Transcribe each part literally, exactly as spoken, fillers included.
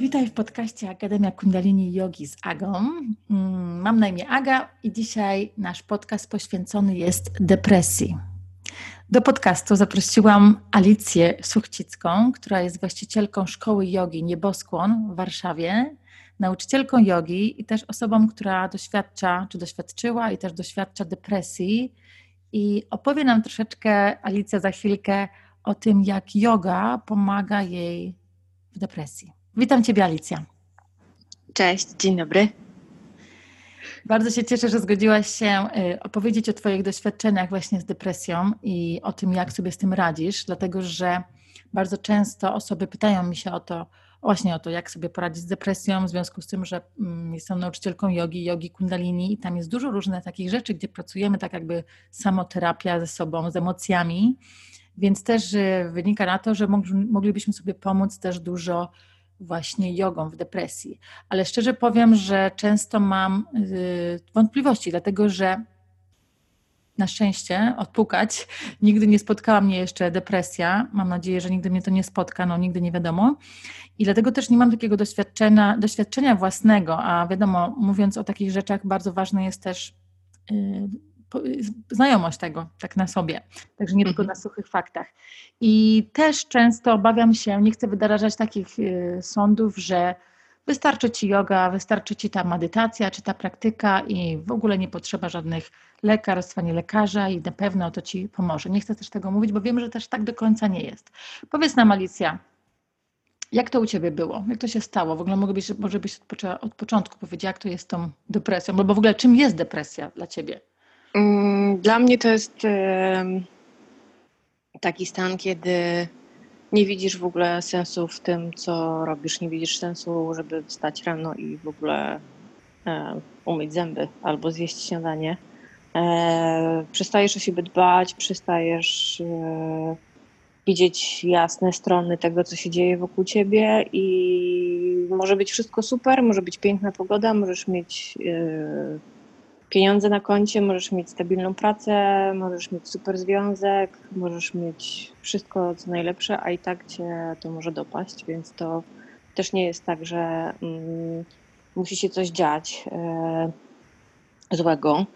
Witaj w podcaście Akademia Kundalini Jogi z Agą. Mam na imię Aga i dzisiaj nasz podcast poświęcony jest depresji. Do podcastu zaprosiłam Alicję Suchcicką, która jest właścicielką szkoły jogi Nieboskłon w Warszawie, nauczycielką jogi i też osobą, która doświadcza, czy doświadczyła i też doświadcza depresji. I opowie nam troszeczkę, Alicja, za chwilkę o tym, jak joga pomaga jej w depresji. Witam Ciebie, Alicja. Cześć, dzień dobry. Bardzo się cieszę, że zgodziłaś się opowiedzieć o Twoich doświadczeniach właśnie z depresją i o tym, jak sobie z tym radzisz, dlatego że bardzo często osoby pytają mi się o to, właśnie o to, jak sobie poradzić z depresją, w związku z tym, że jestem nauczycielką jogi, jogi kundalini i tam jest dużo różnych takich rzeczy, gdzie pracujemy tak jakby samoterapia ze sobą, z emocjami, więc też wynika na to, że moglibyśmy sobie pomóc też dużo właśnie jogą w depresji. Ale szczerze powiem, że często mam wątpliwości, dlatego że na szczęście odpukać. Nigdy nie spotkała mnie jeszcze depresja. Mam nadzieję, że nigdy mnie to nie spotka, no nigdy nie wiadomo. I dlatego też nie mam takiego doświadczenia, doświadczenia własnego, a wiadomo, mówiąc o takich rzeczach, bardzo ważna jest też yy, znajomość tego, tak na sobie. Także nie tylko na suchych faktach. I też często obawiam się, nie chcę wyrażać takich yy, sądów, że wystarczy Ci joga, wystarczy Ci ta medytacja, czy ta praktyka i w ogóle nie potrzeba żadnych lekarstw, ani lekarza i na pewno to Ci pomoże. Nie chcę też tego mówić, bo wiem, że też tak do końca nie jest. Powiedz nam, Alicja, jak to u Ciebie było? Jak to się stało? W ogóle mogłabyś, może byś od początku powiedziała, jak to jest tą depresją, bo w ogóle czym jest depresja dla Ciebie? Dla mnie to jest taki stan, kiedy nie widzisz w ogóle sensu w tym, co robisz. Nie widzisz sensu, żeby wstać rano i w ogóle e, umyć zęby albo zjeść śniadanie. E, przestajesz o siebie dbać, przestajesz e, widzieć jasne strony tego, co się dzieje wokół ciebie i może być wszystko super, może być piękna pogoda, możesz mieć e, pieniądze na koncie, możesz mieć stabilną pracę, możesz mieć super związek, możesz mieć wszystko co najlepsze, a i tak cię to może dopaść, więc to też nie jest tak, że mm, musi się coś dziać e, złego.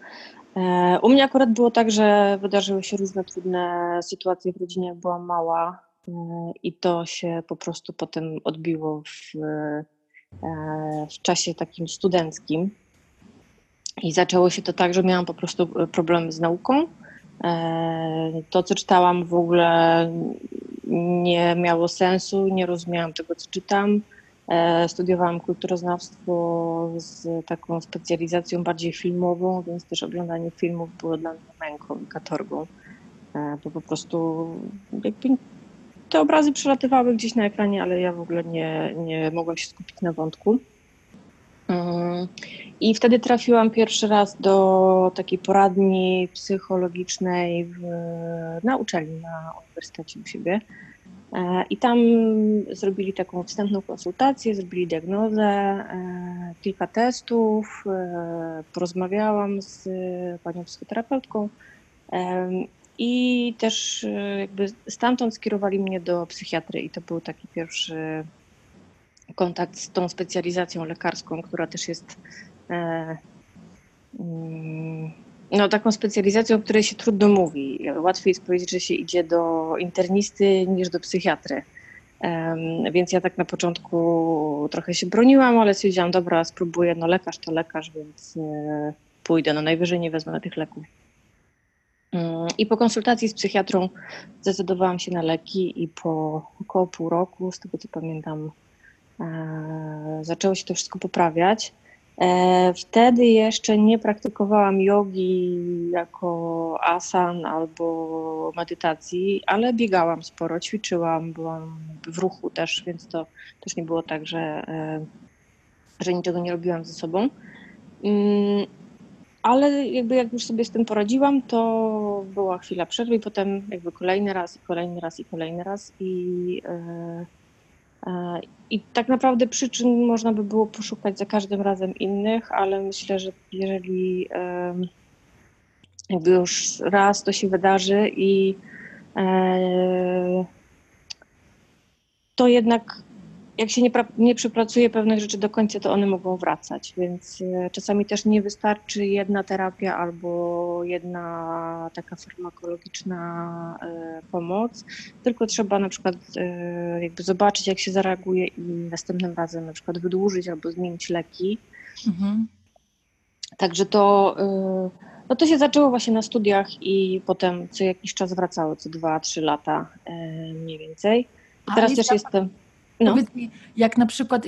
E, u mnie akurat było tak, że wydarzyły się różne trudne sytuacje w rodzinie, jak byłam mała e, i to się po prostu potem odbiło w, e, w czasie takim studenckim. I zaczęło się to tak, że miałam po prostu problemy z nauką. To, co czytałam, w ogóle nie miało sensu, nie rozumiałam tego, co czytam. Studiowałam kulturoznawstwo z taką specjalizacją bardziej filmową, więc też oglądanie filmów było dla mnie męką i katorgą. Bo po prostu jakby te obrazy przelatywały gdzieś na ekranie, ale ja w ogóle nie, nie mogłam się skupić na wątku. I wtedy trafiłam pierwszy raz do takiej poradni psychologicznej w, na uczelni, na uniwersytecie u siebie. I tam zrobili taką wstępną konsultację, zrobili diagnozę, kilka testów, porozmawiałam z panią psychoterapeutką i też jakby stamtąd skierowali mnie do psychiatry i to był taki pierwszy kontakt z tą specjalizacją lekarską, która też jest e, no, taką specjalizacją, o której się trudno mówi. Łatwiej jest powiedzieć, że się idzie do internisty niż do psychiatry. E, więc ja tak na początku trochę się broniłam, ale stwierdziłam, dobra, spróbuję, no lekarz to lekarz, więc e, pójdę, no najwyżej nie wezmę tych leków. I po konsultacji z psychiatrą zdecydowałam się na leki i po około pół roku, z tego co pamiętam, zaczęło się to wszystko poprawiać. Wtedy jeszcze nie praktykowałam jogi jako asan albo medytacji, ale biegałam sporo, ćwiczyłam, byłam w ruchu też, więc to też nie było tak, że, że niczego nie robiłam ze sobą. Ale jakby jak już sobie z tym poradziłam, to była chwila przerwy i potem jakby kolejny raz i kolejny raz i kolejny raz i I tak naprawdę przyczyn można by było poszukać za każdym razem innych, ale myślę, że jeżeli Jakby już raz to się wydarzy i e, to jednak jak się nie, pra, nie przepracuje pewnych rzeczy do końca, to one mogą wracać, więc e, czasami też nie wystarczy jedna terapia albo jedna taka farmakologiczna e, pomoc, tylko trzeba na przykład e, jakby zobaczyć, jak się zareaguje i następnym razem na przykład wydłużyć albo zmienić leki. Mhm. Także to... E, No to się zaczęło właśnie na studiach i potem co jakiś czas wracało, co dwa, trzy lata e, mniej więcej. I teraz Alicja, też jestem... No. Powiedz mi, jak na przykład,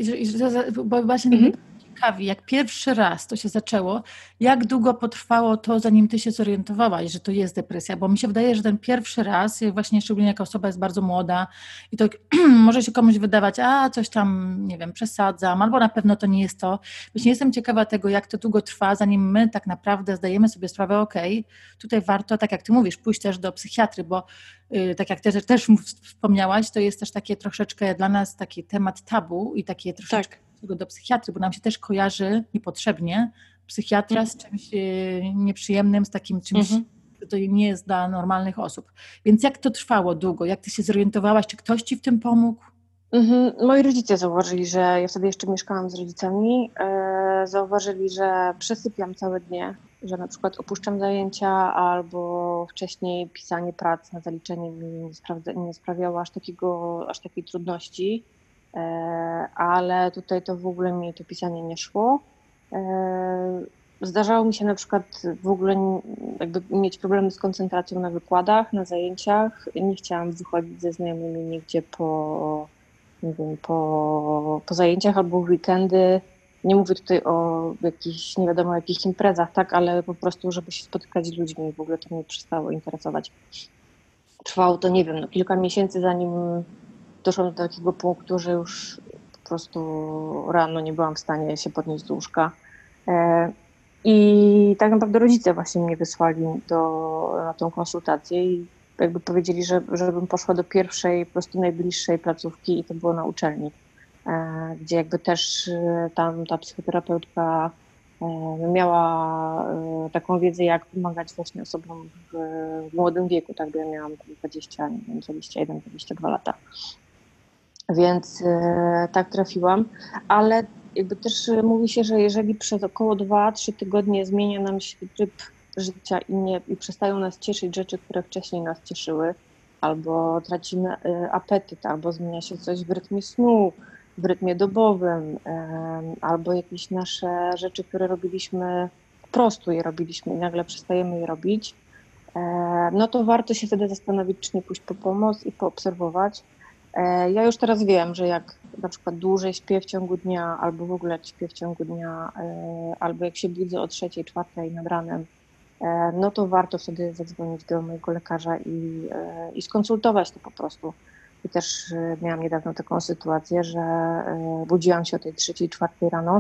bo właśnie mm-hmm. ciekawi, jak pierwszy raz to się zaczęło, jak długo potrwało to, zanim ty się zorientowałaś, że to jest depresja? Bo mi się wydaje, że ten pierwszy raz, właśnie szczególnie jak osoba jest bardzo młoda i to może się komuś wydawać, a coś tam, nie wiem, przesadzam, albo na pewno to nie jest to. Właśnie jestem ciekawa tego, jak to długo trwa, zanim my tak naprawdę zdajemy sobie sprawę, okej, okay, tutaj warto, tak jak ty mówisz, pójść też do psychiatry, bo tak jak też, też wspomniałaś, to jest też takie troszeczkę dla nas taki temat tabu i takie troszeczkę tak. do psychiatry, bo nam się też kojarzy niepotrzebnie psychiatra mm. z czymś nieprzyjemnym, z takim czymś, mm-hmm. że to nie jest dla normalnych osób. Więc jak to trwało długo? Jak ty się zorientowałaś? Czy ktoś ci w tym pomógł? Mm-hmm. Moi rodzice zauważyli, że ja wtedy jeszcze mieszkałam z rodzicami, yy, zauważyli, że przesypiam całe dnie, że na przykład opuszczam zajęcia albo wcześniej pisanie prac na zaliczenie mi nie sprawiało aż, takiego, aż takiej trudności, e, ale tutaj to w ogóle mi to pisanie nie szło. E, zdarzało mi się na przykład w ogóle jakby mieć problemy z koncentracją na wykładach, na zajęciach. Nie chciałam wychodzić ze znajomymi nigdzie po, nie wiem, po, po zajęciach albo w weekendy. Nie mówię tutaj o jakichś, nie wiadomo jakich imprezach, tak, ale po prostu, żeby się spotykać z ludźmi, w ogóle to mnie przestało interesować. Trwało to, nie wiem, no, kilka miesięcy, zanim doszłam do takiego punktu, że już po prostu rano nie byłam w stanie się podnieść z łóżka. I tak naprawdę rodzice właśnie mnie wysłali do, na tą konsultację i jakby powiedzieli, że, żebym poszła do pierwszej, po prostu najbliższej placówki i to było na uczelni, gdzie jakby też tam ta psychoterapeutka miała taką wiedzę, jak pomagać właśnie osobom w młodym wieku, tak, bo ja miałam dwadzieścia, nie wiem, dwadzieścia jeden, dwadzieścia dwa lata, więc tak trafiłam, ale jakby też mówi się, że jeżeli przez około dwa, trzy tygodnie zmienia nam się tryb życia i, nie, i przestają nas cieszyć rzeczy, które wcześniej nas cieszyły, albo tracimy apetyt, albo zmienia się coś w rytmie snu, w rytmie dobowym, albo jakieś nasze rzeczy, które robiliśmy, po prostu je robiliśmy i nagle przestajemy je robić, no to warto się wtedy zastanowić, czy nie pójść po pomoc i poobserwować. Ja już teraz wiem, że jak na przykład dłużej śpię w ciągu dnia, albo w ogóle śpię w ciągu dnia, albo jak się budzę o trzeciej, czwartej nad ranem, no to warto wtedy zadzwonić do mojego lekarza i, i skonsultować to po prostu. I też miałam niedawno taką sytuację, że budziłam się o tej trzeciej, czwartej rano.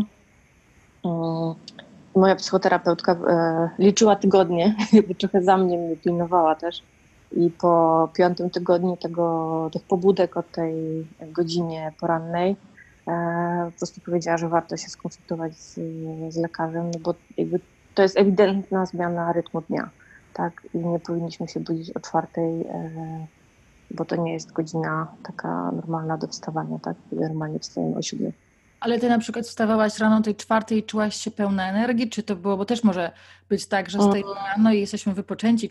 Moja psychoterapeutka liczyła tygodnie, trochę za mnie mnie pilnowała też. I po piątym tygodniu tego, tych pobudek o tej godzinie porannej po prostu powiedziała, że warto się skonsultować z, z lekarzem, bo jakby to jest ewidentna zmiana rytmu dnia, tak? I nie powinniśmy się budzić o czwartej, bo to nie jest godzina taka normalna do wstawania, tak? Normalnie wstajemy o siódmej. Ale ty na przykład wstawałaś rano o tej czwartej i czułaś się pełna energii, czy to było, bo też może być tak, że wstajemy rano i jesteśmy wypoczęci,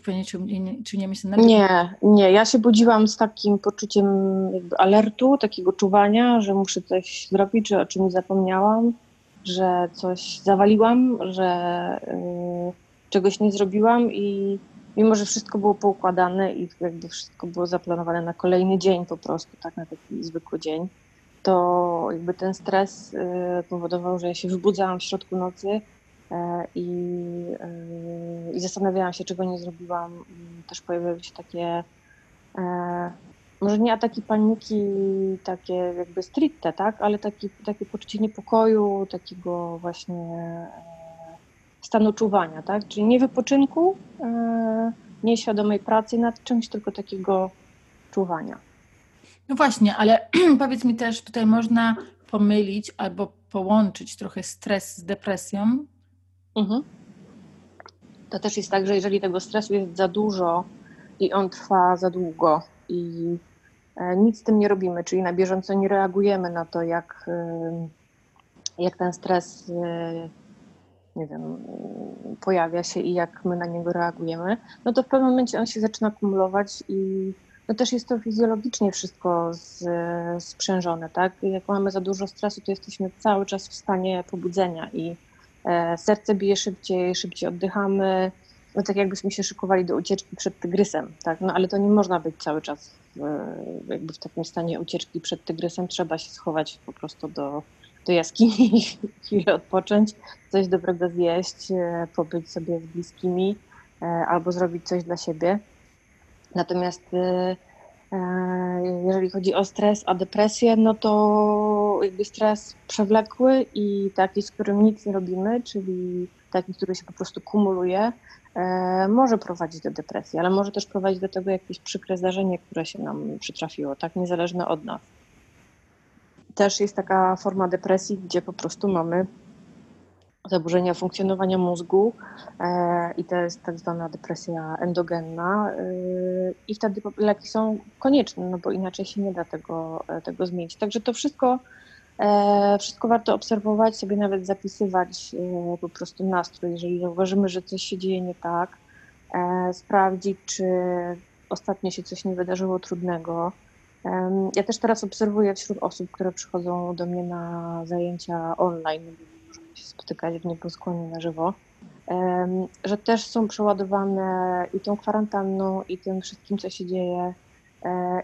czy nie myślę energii? Nie, nie, ja się budziłam z takim poczuciem jakby alertu, takiego czuwania, że muszę coś zrobić, że o czymś zapomniałam, że coś zawaliłam, że yy, czegoś nie zrobiłam i mimo, że wszystko było poukładane i jakby wszystko było zaplanowane na kolejny dzień po prostu, tak, na taki zwykły dzień, to jakby ten stres y, powodował, że ja się wybudzałam w środku nocy y, y, i zastanawiałam się, czego nie zrobiłam. Też pojawiały się takie, y, może nie ataki paniki, takie jakby stricte, tak, ale taki, takie poczucie niepokoju, takiego właśnie stanu czuwania, tak? Czyli nie wypoczynku, yy, nie świadomej pracy nad czymś, tylko takiego czuwania. No właśnie, ale powiedz mi też, tutaj można pomylić albo połączyć trochę stres z depresją? Mhm. to też jest tak, że jeżeli tego stresu jest za dużo i on trwa za długo i nic z tym nie robimy, czyli na bieżąco nie reagujemy na to, jak, jak ten stres, nie wiem, pojawia się i jak my na niego reagujemy, no to w pewnym momencie on się zaczyna kumulować i no też jest to fizjologicznie wszystko z, sprzężone, tak? Jak mamy za dużo stresu, to jesteśmy cały czas w stanie pobudzenia i e, serce bije szybciej, szybciej oddychamy, no tak jakbyśmy się szykowali do ucieczki przed tygrysem, tak? No ale to nie można być cały czas w, jakby w takim stanie ucieczki przed tygrysem, trzeba się schować po prostu do, do jaskini, chwilę odpocząć, coś dobrego zjeść, pobyć sobie z bliskimi e, albo zrobić coś dla siebie. Natomiast jeżeli chodzi o stres, a depresję, no to jakby stres przewlekły i taki, z którym nic nie robimy, czyli taki, który się po prostu kumuluje, może prowadzić do depresji, ale może też prowadzić do tego jakieś przykre zdarzenie, które się nam przytrafiło, tak, niezależne od nas. Też jest taka forma depresji, gdzie po prostu mamy zaburzenia funkcjonowania mózgu e, i to jest tak zwana depresja endogenna y, i wtedy leki są konieczne, no bo inaczej się nie da tego, tego zmienić. Także to wszystko, e, wszystko warto obserwować, sobie nawet zapisywać e, po prostu nastrój, jeżeli zauważymy, że coś się dzieje nie tak, e, sprawdzić, czy ostatnio się coś nie wydarzyło trudnego. E, ja też teraz obserwuję wśród osób, które przychodzą do mnie na zajęcia online, się spotykać w Nieboskłonie na żywo, że też są przeładowane i tą kwarantanną, i tym wszystkim, co się dzieje.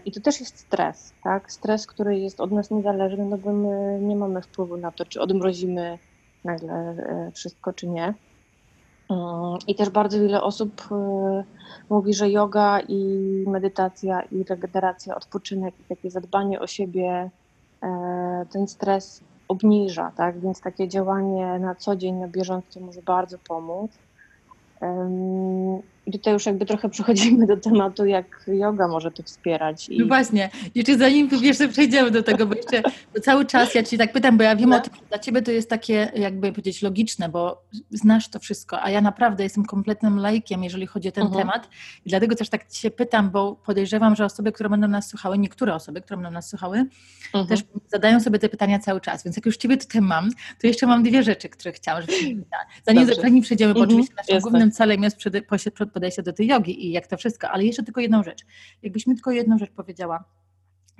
I to też jest stres, tak? Stres, który jest od nas niezależny, no bo my nie mamy wpływu na to, czy odmrozimy nagle wszystko, czy nie. I też bardzo wiele osób mówi, że joga i medytacja, i regeneracja, odpoczynek, i takie zadbanie o siebie, ten stres obniża, tak? Więc takie działanie na co dzień, na bieżąco może bardzo pomóc. I tutaj już jakby trochę przechodzimy do tematu, jak joga może to wspierać. I... No właśnie, jeszcze zanim tu jeszcze przejdziemy do tego, bo jeszcze bo cały czas ja Ci tak pytam, bo ja wiem no. o tym, że dla Ciebie to jest takie, jakby powiedzieć, logiczne, bo znasz to wszystko, a ja naprawdę jestem kompletnym laikiem, jeżeli chodzi o ten mhm. temat i dlatego też tak Cię pytam, bo podejrzewam, że osoby, które będą nas słuchały, niektóre osoby, które będą nas słuchały, mhm. też zadają sobie te pytania cały czas, więc jak już Ciebie tutaj mam, to jeszcze mam dwie rzeczy, które chciałam, żebyś mi pytała. Zanim, zanim przejdziemy, bo oczywiście naszym Jestem. głównym celem jest przed, przed podejście do tej jogi i jak to wszystko, ale jeszcze tylko jedną rzecz. Jakbyś mi tylko jedną rzecz powiedziała,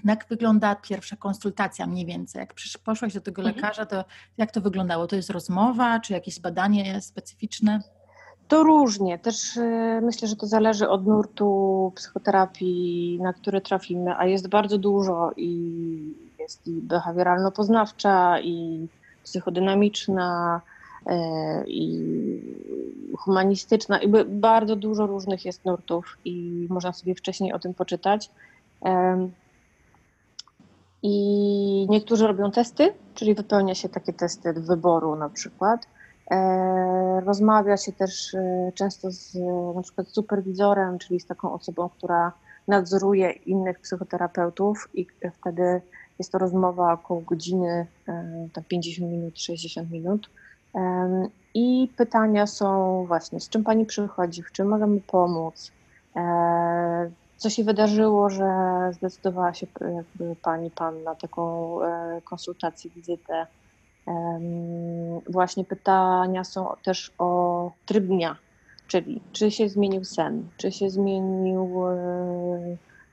jak wygląda pierwsza konsultacja mniej więcej? Jak poszłaś do tego lekarza, to jak to wyglądało? To jest rozmowa, czy jakieś badanie specyficzne? To różnie. Też myślę, że to zależy od nurtu psychoterapii, na który trafimy, a jest bardzo dużo i jest i behawioralno-poznawcza, i psychodynamiczna, i humanistyczna, i bardzo dużo różnych jest nurtów i można sobie wcześniej o tym poczytać. I niektórzy robią testy, czyli wypełnia się takie testy wyboru na przykład. Rozmawia się też często z na przykład superwizorem, czyli z taką osobą, która nadzoruje innych psychoterapeutów i wtedy jest to rozmowa około godziny, tam pięćdziesiąt minut, sześćdziesiąt minut. I pytania są właśnie, z czym Pani przychodzi, w czym możemy pomóc, co się wydarzyło, że zdecydowała się jakby Pani, Pan na taką konsultację, wizytę. Właśnie pytania są też o tryb dnia, czyli czy się zmienił sen, czy się zmienił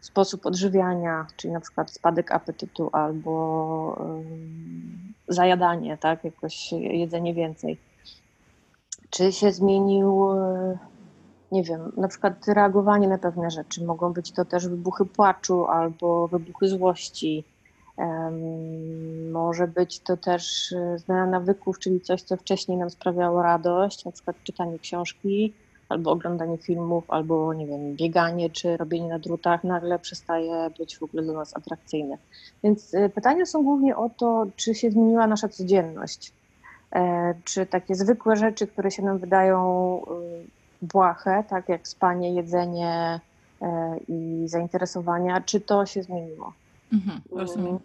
sposób odżywiania, czyli na przykład spadek apetytu albo zajadanie, tak, jakoś jedzenie więcej. Czy się zmienił, nie wiem, na przykład reagowanie na pewne rzeczy. Mogą być to też wybuchy płaczu albo wybuchy złości. Um, może być to też zmiana nawyków, czyli coś, co wcześniej nam sprawiało radość, na przykład czytanie książki albo oglądanie filmów, albo nie wiem, bieganie czy robienie na drutach nagle przestaje być w ogóle dla nas atrakcyjne. Więc pytania są głównie o to, czy się zmieniła nasza codzienność, czy takie zwykłe rzeczy, które się nam wydają błahe, tak jak spanie, jedzenie i zainteresowania, czy to się zmieniło. Mhm, rozumiem.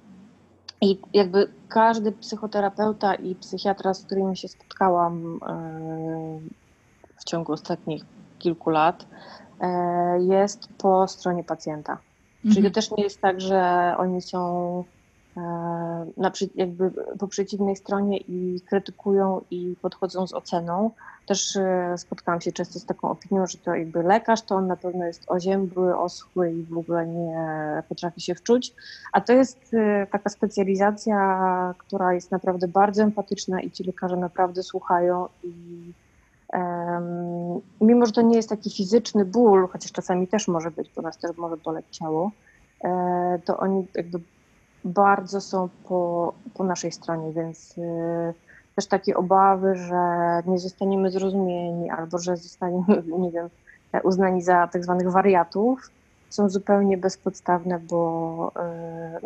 I jakby każdy psychoterapeuta i psychiatra, z którymi się spotkałam, w ciągu ostatnich kilku lat jest po stronie pacjenta. Czyli to też nie jest tak, że oni są na, jakby po przeciwnej stronie i krytykują i podchodzą z oceną. Też spotkałam się często z taką opinią, że to jakby lekarz, to on na pewno jest oziębły, oschły i w ogóle nie potrafi się wczuć. A to jest taka specjalizacja, która jest naprawdę bardzo empatyczna i ci lekarze naprawdę słuchają i um, mimo, że to nie jest taki fizyczny ból, chociaż czasami też może być, bo nas też może boleć ciało, to oni jakby bardzo są po, po naszej stronie, więc yy, też takie obawy, że nie zostaniemy zrozumieni albo że zostaniemy, nie wiem, uznani za tak zwanych wariatów, są zupełnie bezpodstawne, bo, yy,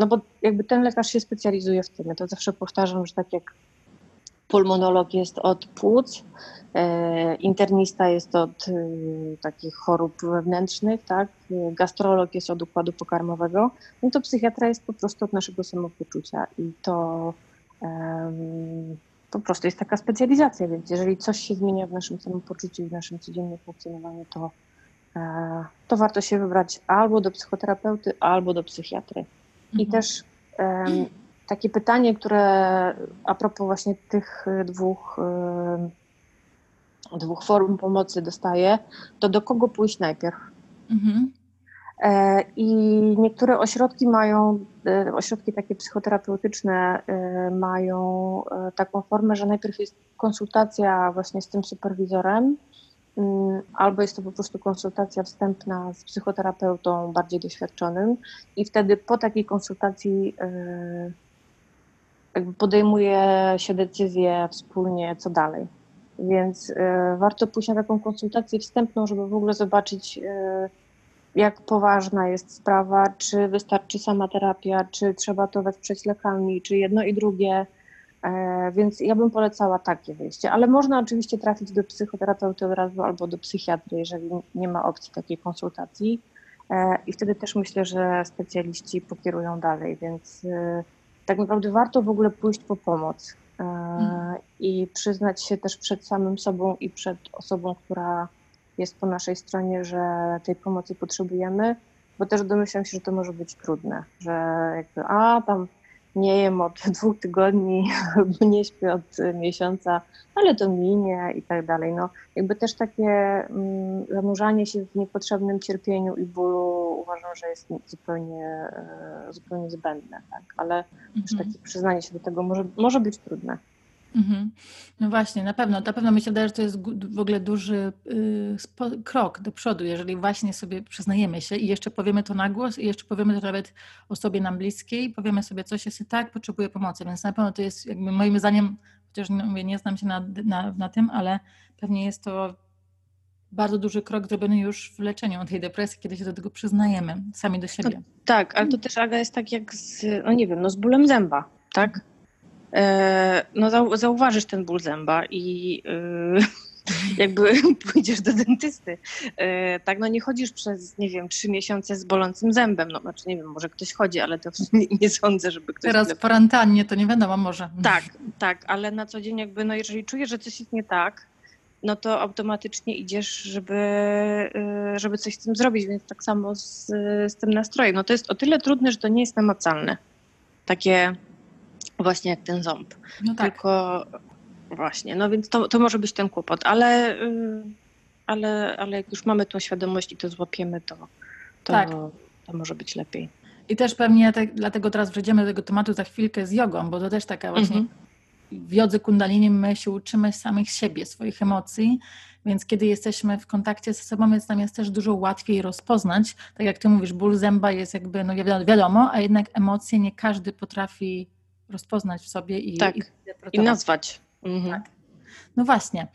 no bo jakby ten lekarz się specjalizuje w tym. Ja to zawsze powtarzam, że tak jak pulmonolog jest od płuc, yy, internista jest od yy, takich chorób wewnętrznych, tak? Yy, gastrolog jest od układu pokarmowego, no to psychiatra jest po prostu od naszego samopoczucia i to yy, po prostu jest taka specjalizacja, więc jeżeli coś się zmienia w naszym samopoczuciu i w naszym codziennym funkcjonowaniu, to, yy, to warto się wybrać albo do psychoterapeuty, albo do psychiatry. Mhm. I też yy, takie pytanie, które a propos właśnie tych dwóch, dwóch form pomocy dostaję, to do kogo pójść najpierw? Mhm. I niektóre ośrodki mają, ośrodki takie psychoterapeutyczne mają taką formę, że najpierw jest konsultacja właśnie z tym superwizorem, albo jest to po prostu konsultacja wstępna z psychoterapeutą bardziej doświadczonym i wtedy po takiej konsultacji podejmuje się decyzję wspólnie, co dalej. Więc y, warto pójść na taką konsultację wstępną, żeby w ogóle zobaczyć, y, jak poważna jest sprawa, czy wystarczy sama terapia, czy trzeba to wesprzeć lekami, czy jedno i drugie. Y, więc ja bym polecała takie wyjście. Ale można oczywiście trafić do psychoterapeuty od razu albo do psychiatry, jeżeli nie ma opcji takiej konsultacji. Y, I wtedy też myślę, że specjaliści pokierują dalej, więc... Y, tak naprawdę warto w ogóle pójść po pomoc yy, mhm. i przyznać się też przed samym sobą i przed osobą, która jest po naszej stronie, że tej pomocy potrzebujemy, bo też domyślam się, że to może być trudne, że jakby a tam nie jem od dwóch tygodni, nie śpię od miesiąca, ale to minie i tak dalej. No, jakby też takie mm, zanurzanie się w niepotrzebnym cierpieniu i bólu uważam, że jest zupełnie, zupełnie zbędne, tak? Ale mm-hmm. też takie przyznanie się do tego może, może być trudne. Mm-hmm. No właśnie, na pewno. Na pewno mi się wydaje, że to jest w ogóle duży y, spo, krok do przodu, jeżeli właśnie sobie przyznajemy się i jeszcze powiemy to na głos i jeszcze powiemy to nawet osobie nam bliskiej, powiemy sobie coś, jeśli tak, potrzebuję pomocy, więc na pewno to jest jakby moim zdaniem, chociaż no, mówię, nie znam się na, na, na tym, ale pewnie jest to bardzo duży krok zrobiony już w leczeniu tej depresji, kiedy się do tego przyznajemy sami do siebie. To, tak, ale to też, Aga, jest tak jak z, no nie wiem, no z bólem zęba, tak? No zauważysz ten ból zęba i yy, jakby pójdziesz do dentysty. Yy, tak, no nie chodzisz przez, nie wiem, trzy miesiące z bolącym zębem. No, znaczy nie wiem, może ktoś chodzi, ale to nie, nie sądzę, żeby ktoś... Teraz w kwarantannie to nie wiadomo, może. Tak, tak, ale na co dzień jakby, no jeżeli czujesz, że coś jest nie tak, no to automatycznie idziesz, żeby, yy, żeby coś z tym zrobić, więc tak samo z, z tym nastrojem. No to jest o tyle trudne, że to nie jest namacalne. Takie... Właśnie jak ten ząb. No tak. Tylko właśnie, no więc to, to może być ten kłopot, ale, ale, ale jak już mamy tą świadomość i to złapiemy, to, to, tak. to może być lepiej. I też pewnie te, dlatego teraz wrócimy do tego tematu za chwilkę z jogą, bo to też taka właśnie mhm. w jodze kundalini my się uczymy samych siebie, swoich emocji, więc kiedy jesteśmy w kontakcie ze sobą, więc nam jest też dużo łatwiej rozpoznać. Tak jak ty mówisz, ból zęba jest jakby, no wiadomo, a jednak emocje nie każdy potrafi rozpoznać w sobie i, tak. i interpretować. I nazwać. Mhm. Tak. No właśnie.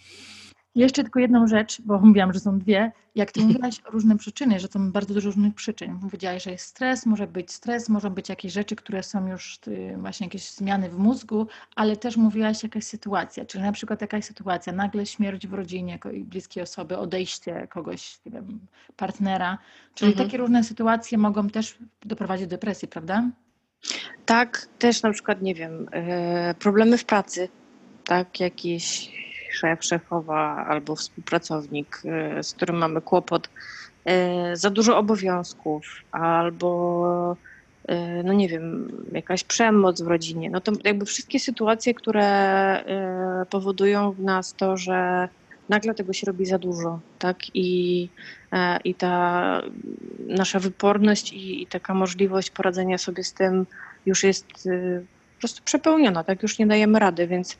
Jeszcze tylko jedną rzecz, bo mówiłam, że są dwie. Jak ty mówiłaś o różne przyczyny, że są bardzo dużo różnych przyczyn. Powiedziałaś, że jest stres, może być stres, może być jakieś rzeczy, które są już właśnie jakieś zmiany w mózgu, ale też mówiłaś jakaś sytuacja, czyli na przykład jakaś sytuacja, nagle śmierć w rodzinie bliskiej osoby, odejście kogoś, nie wiem, partnera. Czyli mhm. takie różne sytuacje mogą też doprowadzić do depresji, prawda? Tak, też na przykład, nie wiem, problemy w pracy, tak, jakieś szef, szefowa albo współpracownik, z którym mamy kłopot, za dużo obowiązków albo, no nie wiem, jakaś przemoc w rodzinie. No to jakby wszystkie sytuacje, które powodują w nas to, że nagle tego się robi za dużo, tak? I, i ta nasza wyporność i, i taka możliwość poradzenia sobie z tym już jest po prostu przepełniona, tak? Już nie dajemy rady, więc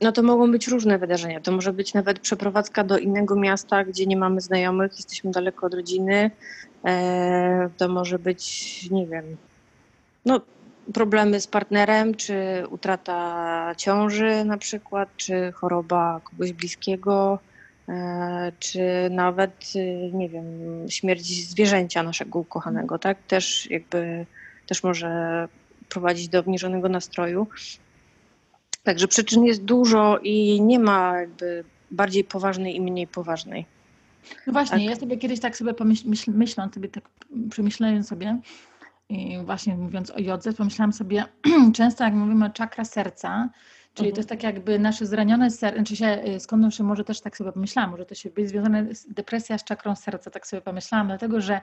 no to mogą być różne wydarzenia. To może być nawet przeprowadzka do innego miasta, gdzie nie mamy znajomych, jesteśmy daleko od rodziny. To może być, nie wiem, no problemy z partnerem, czy utrata ciąży na przykład, czy choroba kogoś bliskiego, czy nawet, nie wiem, śmierć zwierzęcia naszego ukochanego, tak? Też jakby, też może prowadzić do obniżonego nastroju. Także przyczyn jest dużo i nie ma jakby bardziej poważnej i mniej poważnej. No właśnie, tak. Ja sobie kiedyś tak sobie pomyśl, myśl, myśląc sobie, tak przemyślając sobie, i właśnie mówiąc o jodze, pomyślałam sobie, często jak mówimy o czakra serca, czyli mhm. to jest tak jakby nasze zranione serce, czy się, skąd się może też tak sobie pomyślałam, może to się być związane z depresją z czakrą serca, tak sobie pomyślałam, dlatego że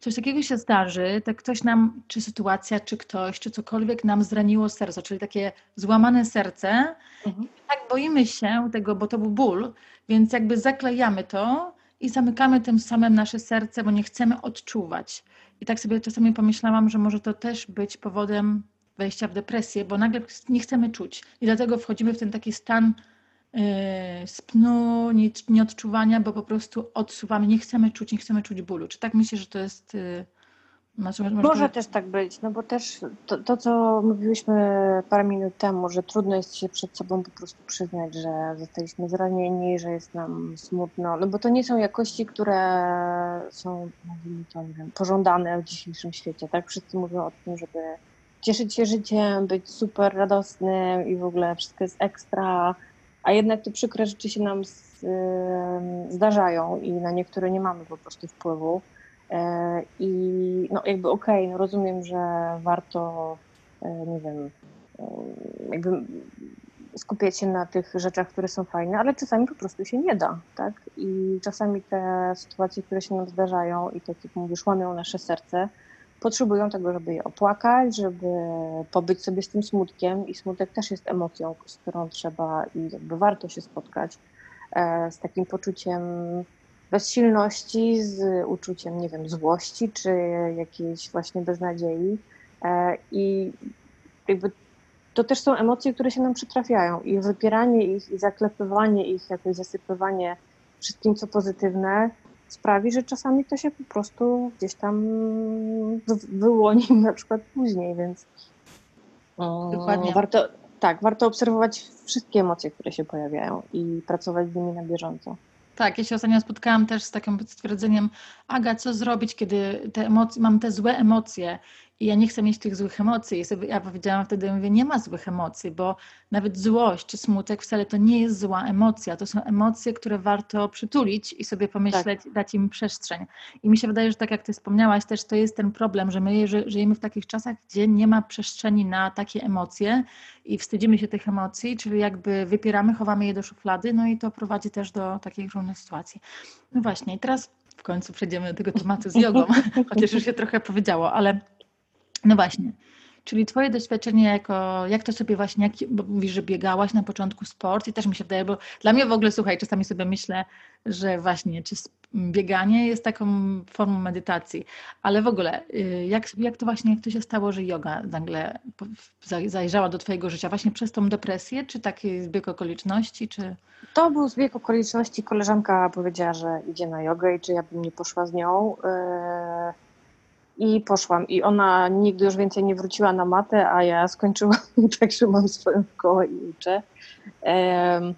coś takiego się zdarzy, tak ktoś nam, czy sytuacja, czy ktoś, czy cokolwiek nam zraniło serce, czyli takie złamane serce, mhm. tak boimy się tego, bo to był ból, więc jakby zaklejamy to i zamykamy tym samym nasze serce, bo nie chcemy odczuwać. I tak sobie czasami pomyślałam, że może to też być powodem wejścia w depresję, bo nagle nie chcemy czuć. I dlatego wchodzimy w ten taki stan yy, spnu, nie, nieodczuwania, bo po prostu odsuwamy, nie chcemy czuć, nie chcemy czuć bólu. Czy tak myślisz, że to jest... Yy, może, może, może to... też tak być, no bo też to, to, co mówiłyśmy parę minut temu, że trudno jest się przed sobą po prostu przyznać, że zostaliśmy zranieni, że jest nam smutno, no bo to nie są jakości, które są, mówimy to, nie wiem, pożądane w dzisiejszym świecie, tak? Wszyscy mówią o tym, żeby cieszyć się życiem, być super radosnym i w ogóle wszystko jest ekstra, a jednak te przykre rzeczy się nam z, yy, zdarzają i na niektóre nie mamy po prostu wpływu. I no jakby okej, okay, no rozumiem, że warto, nie wiem, jakby skupiać się na tych rzeczach, które są fajne, ale czasami po prostu się nie da, tak? I czasami te sytuacje, które się nam zdarzają i tak jak mówisz, łamią nasze serce, potrzebują tego, żeby je opłakać, żeby pobyć sobie z tym smutkiem i smutek też jest emocją, z którą trzeba i jakby warto się spotkać z takim poczuciem bezsilności, z uczuciem, nie wiem, złości czy jakiejś właśnie beznadziei i jakby to też są emocje, które się nam przytrafiają i wypieranie ich i zaklepywanie ich, jakieś zasypywanie wszystkim, co pozytywne sprawi, że czasami to się po prostu gdzieś tam wyłoni na przykład później, więc dokładnie. Warto, tak, warto obserwować wszystkie emocje, które się pojawiają i pracować z nimi na bieżąco. Tak, ja się ostatnio spotkałam też z takim stwierdzeniem, Aga, co zrobić, kiedy te emocje, mam te złe emocje i ja nie chcę mieć tych złych emocji. I sobie, ja powiedziałam wtedy, mówię, nie ma złych emocji, bo nawet złość czy smutek wcale to nie jest zła emocja. To są emocje, które warto przytulić i sobie pomyśleć, tak. Dać im przestrzeń. I mi się wydaje, że tak jak ty wspomniałaś, też to jest ten problem, że my żyjemy w takich czasach, gdzie nie ma przestrzeni na takie emocje i wstydzimy się tych emocji, czyli jakby wypieramy, chowamy je do szuflady, no i to prowadzi też do takich różnych sytuacji. No właśnie, i teraz w końcu przejdziemy do tego tematu z jogą, chociaż już się trochę powiedziało, ale... No właśnie, czyli twoje doświadczenie jako, jak to sobie właśnie, jak, bo mówisz, że biegałaś na początku sport i też mi się wydaje, bo dla mnie w ogóle, słuchaj, czasami sobie myślę, że właśnie, czy bieganie jest taką formą medytacji, ale w ogóle, jak, jak to właśnie, jak to się stało, że joga nagle zajrzała do twojego życia, właśnie przez tą depresję, czy taki zbieg okoliczności, czy... To był zbieg okoliczności, koleżanka powiedziała, że idzie na jogę i czy ja bym nie poszła z nią... Yy... I poszłam. I ona nigdy już więcej nie wróciła na matę, a ja skończyłam, także mam swoją szkołę i uczę. Um,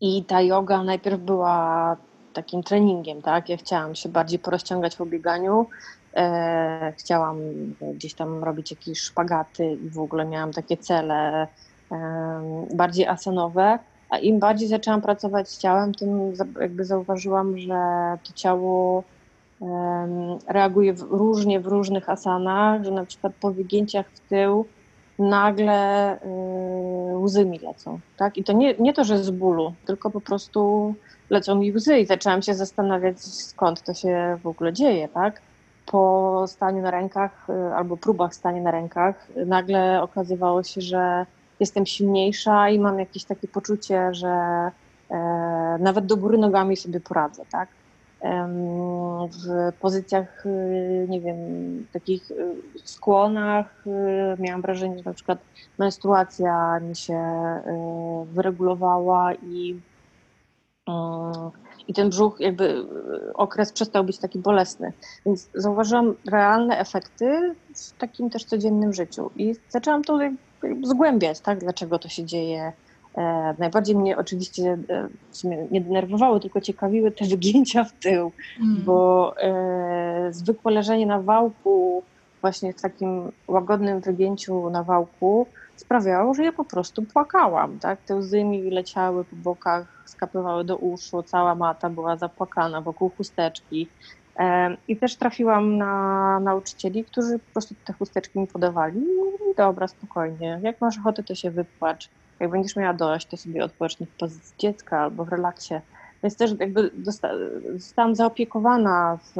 I ta joga najpierw była takim treningiem, tak? Ja chciałam się bardziej porozciągać w bieganiu. E, chciałam gdzieś tam robić jakieś szpagaty i w ogóle miałam takie cele um, bardziej asanowe. A im bardziej zaczęłam pracować z ciałem, tym jakby zauważyłam, że to ciało reaguje w, różnie w różnych asanach, że na przykład po wygięciach w tył nagle łzy mi lecą, tak? I to nie, nie to, że z bólu, tylko po prostu lecą mi łzy i zaczęłam się zastanawiać, skąd to się w ogóle dzieje, tak? Po staniu na rękach albo próbach stania na rękach nagle okazywało się, że jestem silniejsza i mam jakieś takie poczucie, że e, nawet do góry nogami sobie poradzę, tak? E, w pozycjach, nie wiem, takich skłonach e, miałam wrażenie, że na przykład menstruacja mi się e, wyregulowała i e, I ten brzuch, jakby okres przestał być taki bolesny. Więc zauważyłam realne efekty w takim też codziennym życiu. I zaczęłam to zgłębiać, tak, dlaczego to się dzieje. E, najbardziej mnie oczywiście e, w sumie nie denerwowały, tylko ciekawiły te wygięcia w tył. Mm. Bo e, zwykłe leżenie na wałku, właśnie w takim łagodnym wygięciu na wałku, sprawiało, że ja po prostu płakałam, tak? Te łzy mi leciały po bokach, skapywały do uszu, cała mata była zapłakana wokół chusteczki. I też trafiłam na nauczycieli, którzy po prostu te chusteczki mi podawali. I dobra, spokojnie, jak masz ochotę, to się wypłacz. Jak będziesz miała dość, to sobie odpocznij w pozycji dziecka albo w relaksie. Więc też jakby dosta- zostałam zaopiekowana w,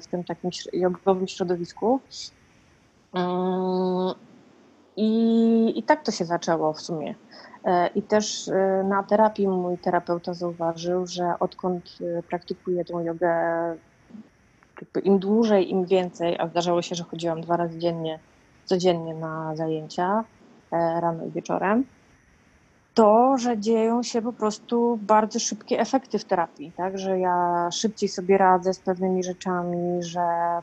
w tym takim jogowym środowisku. I, I tak to się zaczęło w sumie. I też na terapii mój terapeuta zauważył, że odkąd praktykuję tą jogę, jakby im dłużej, im więcej, a zdarzało się, że chodziłam dwa razy dziennie, codziennie na zajęcia, rano i wieczorem, to, że dzieją się po prostu bardzo szybkie efekty w terapii, tak? Że ja szybciej sobie radzę z pewnymi rzeczami, że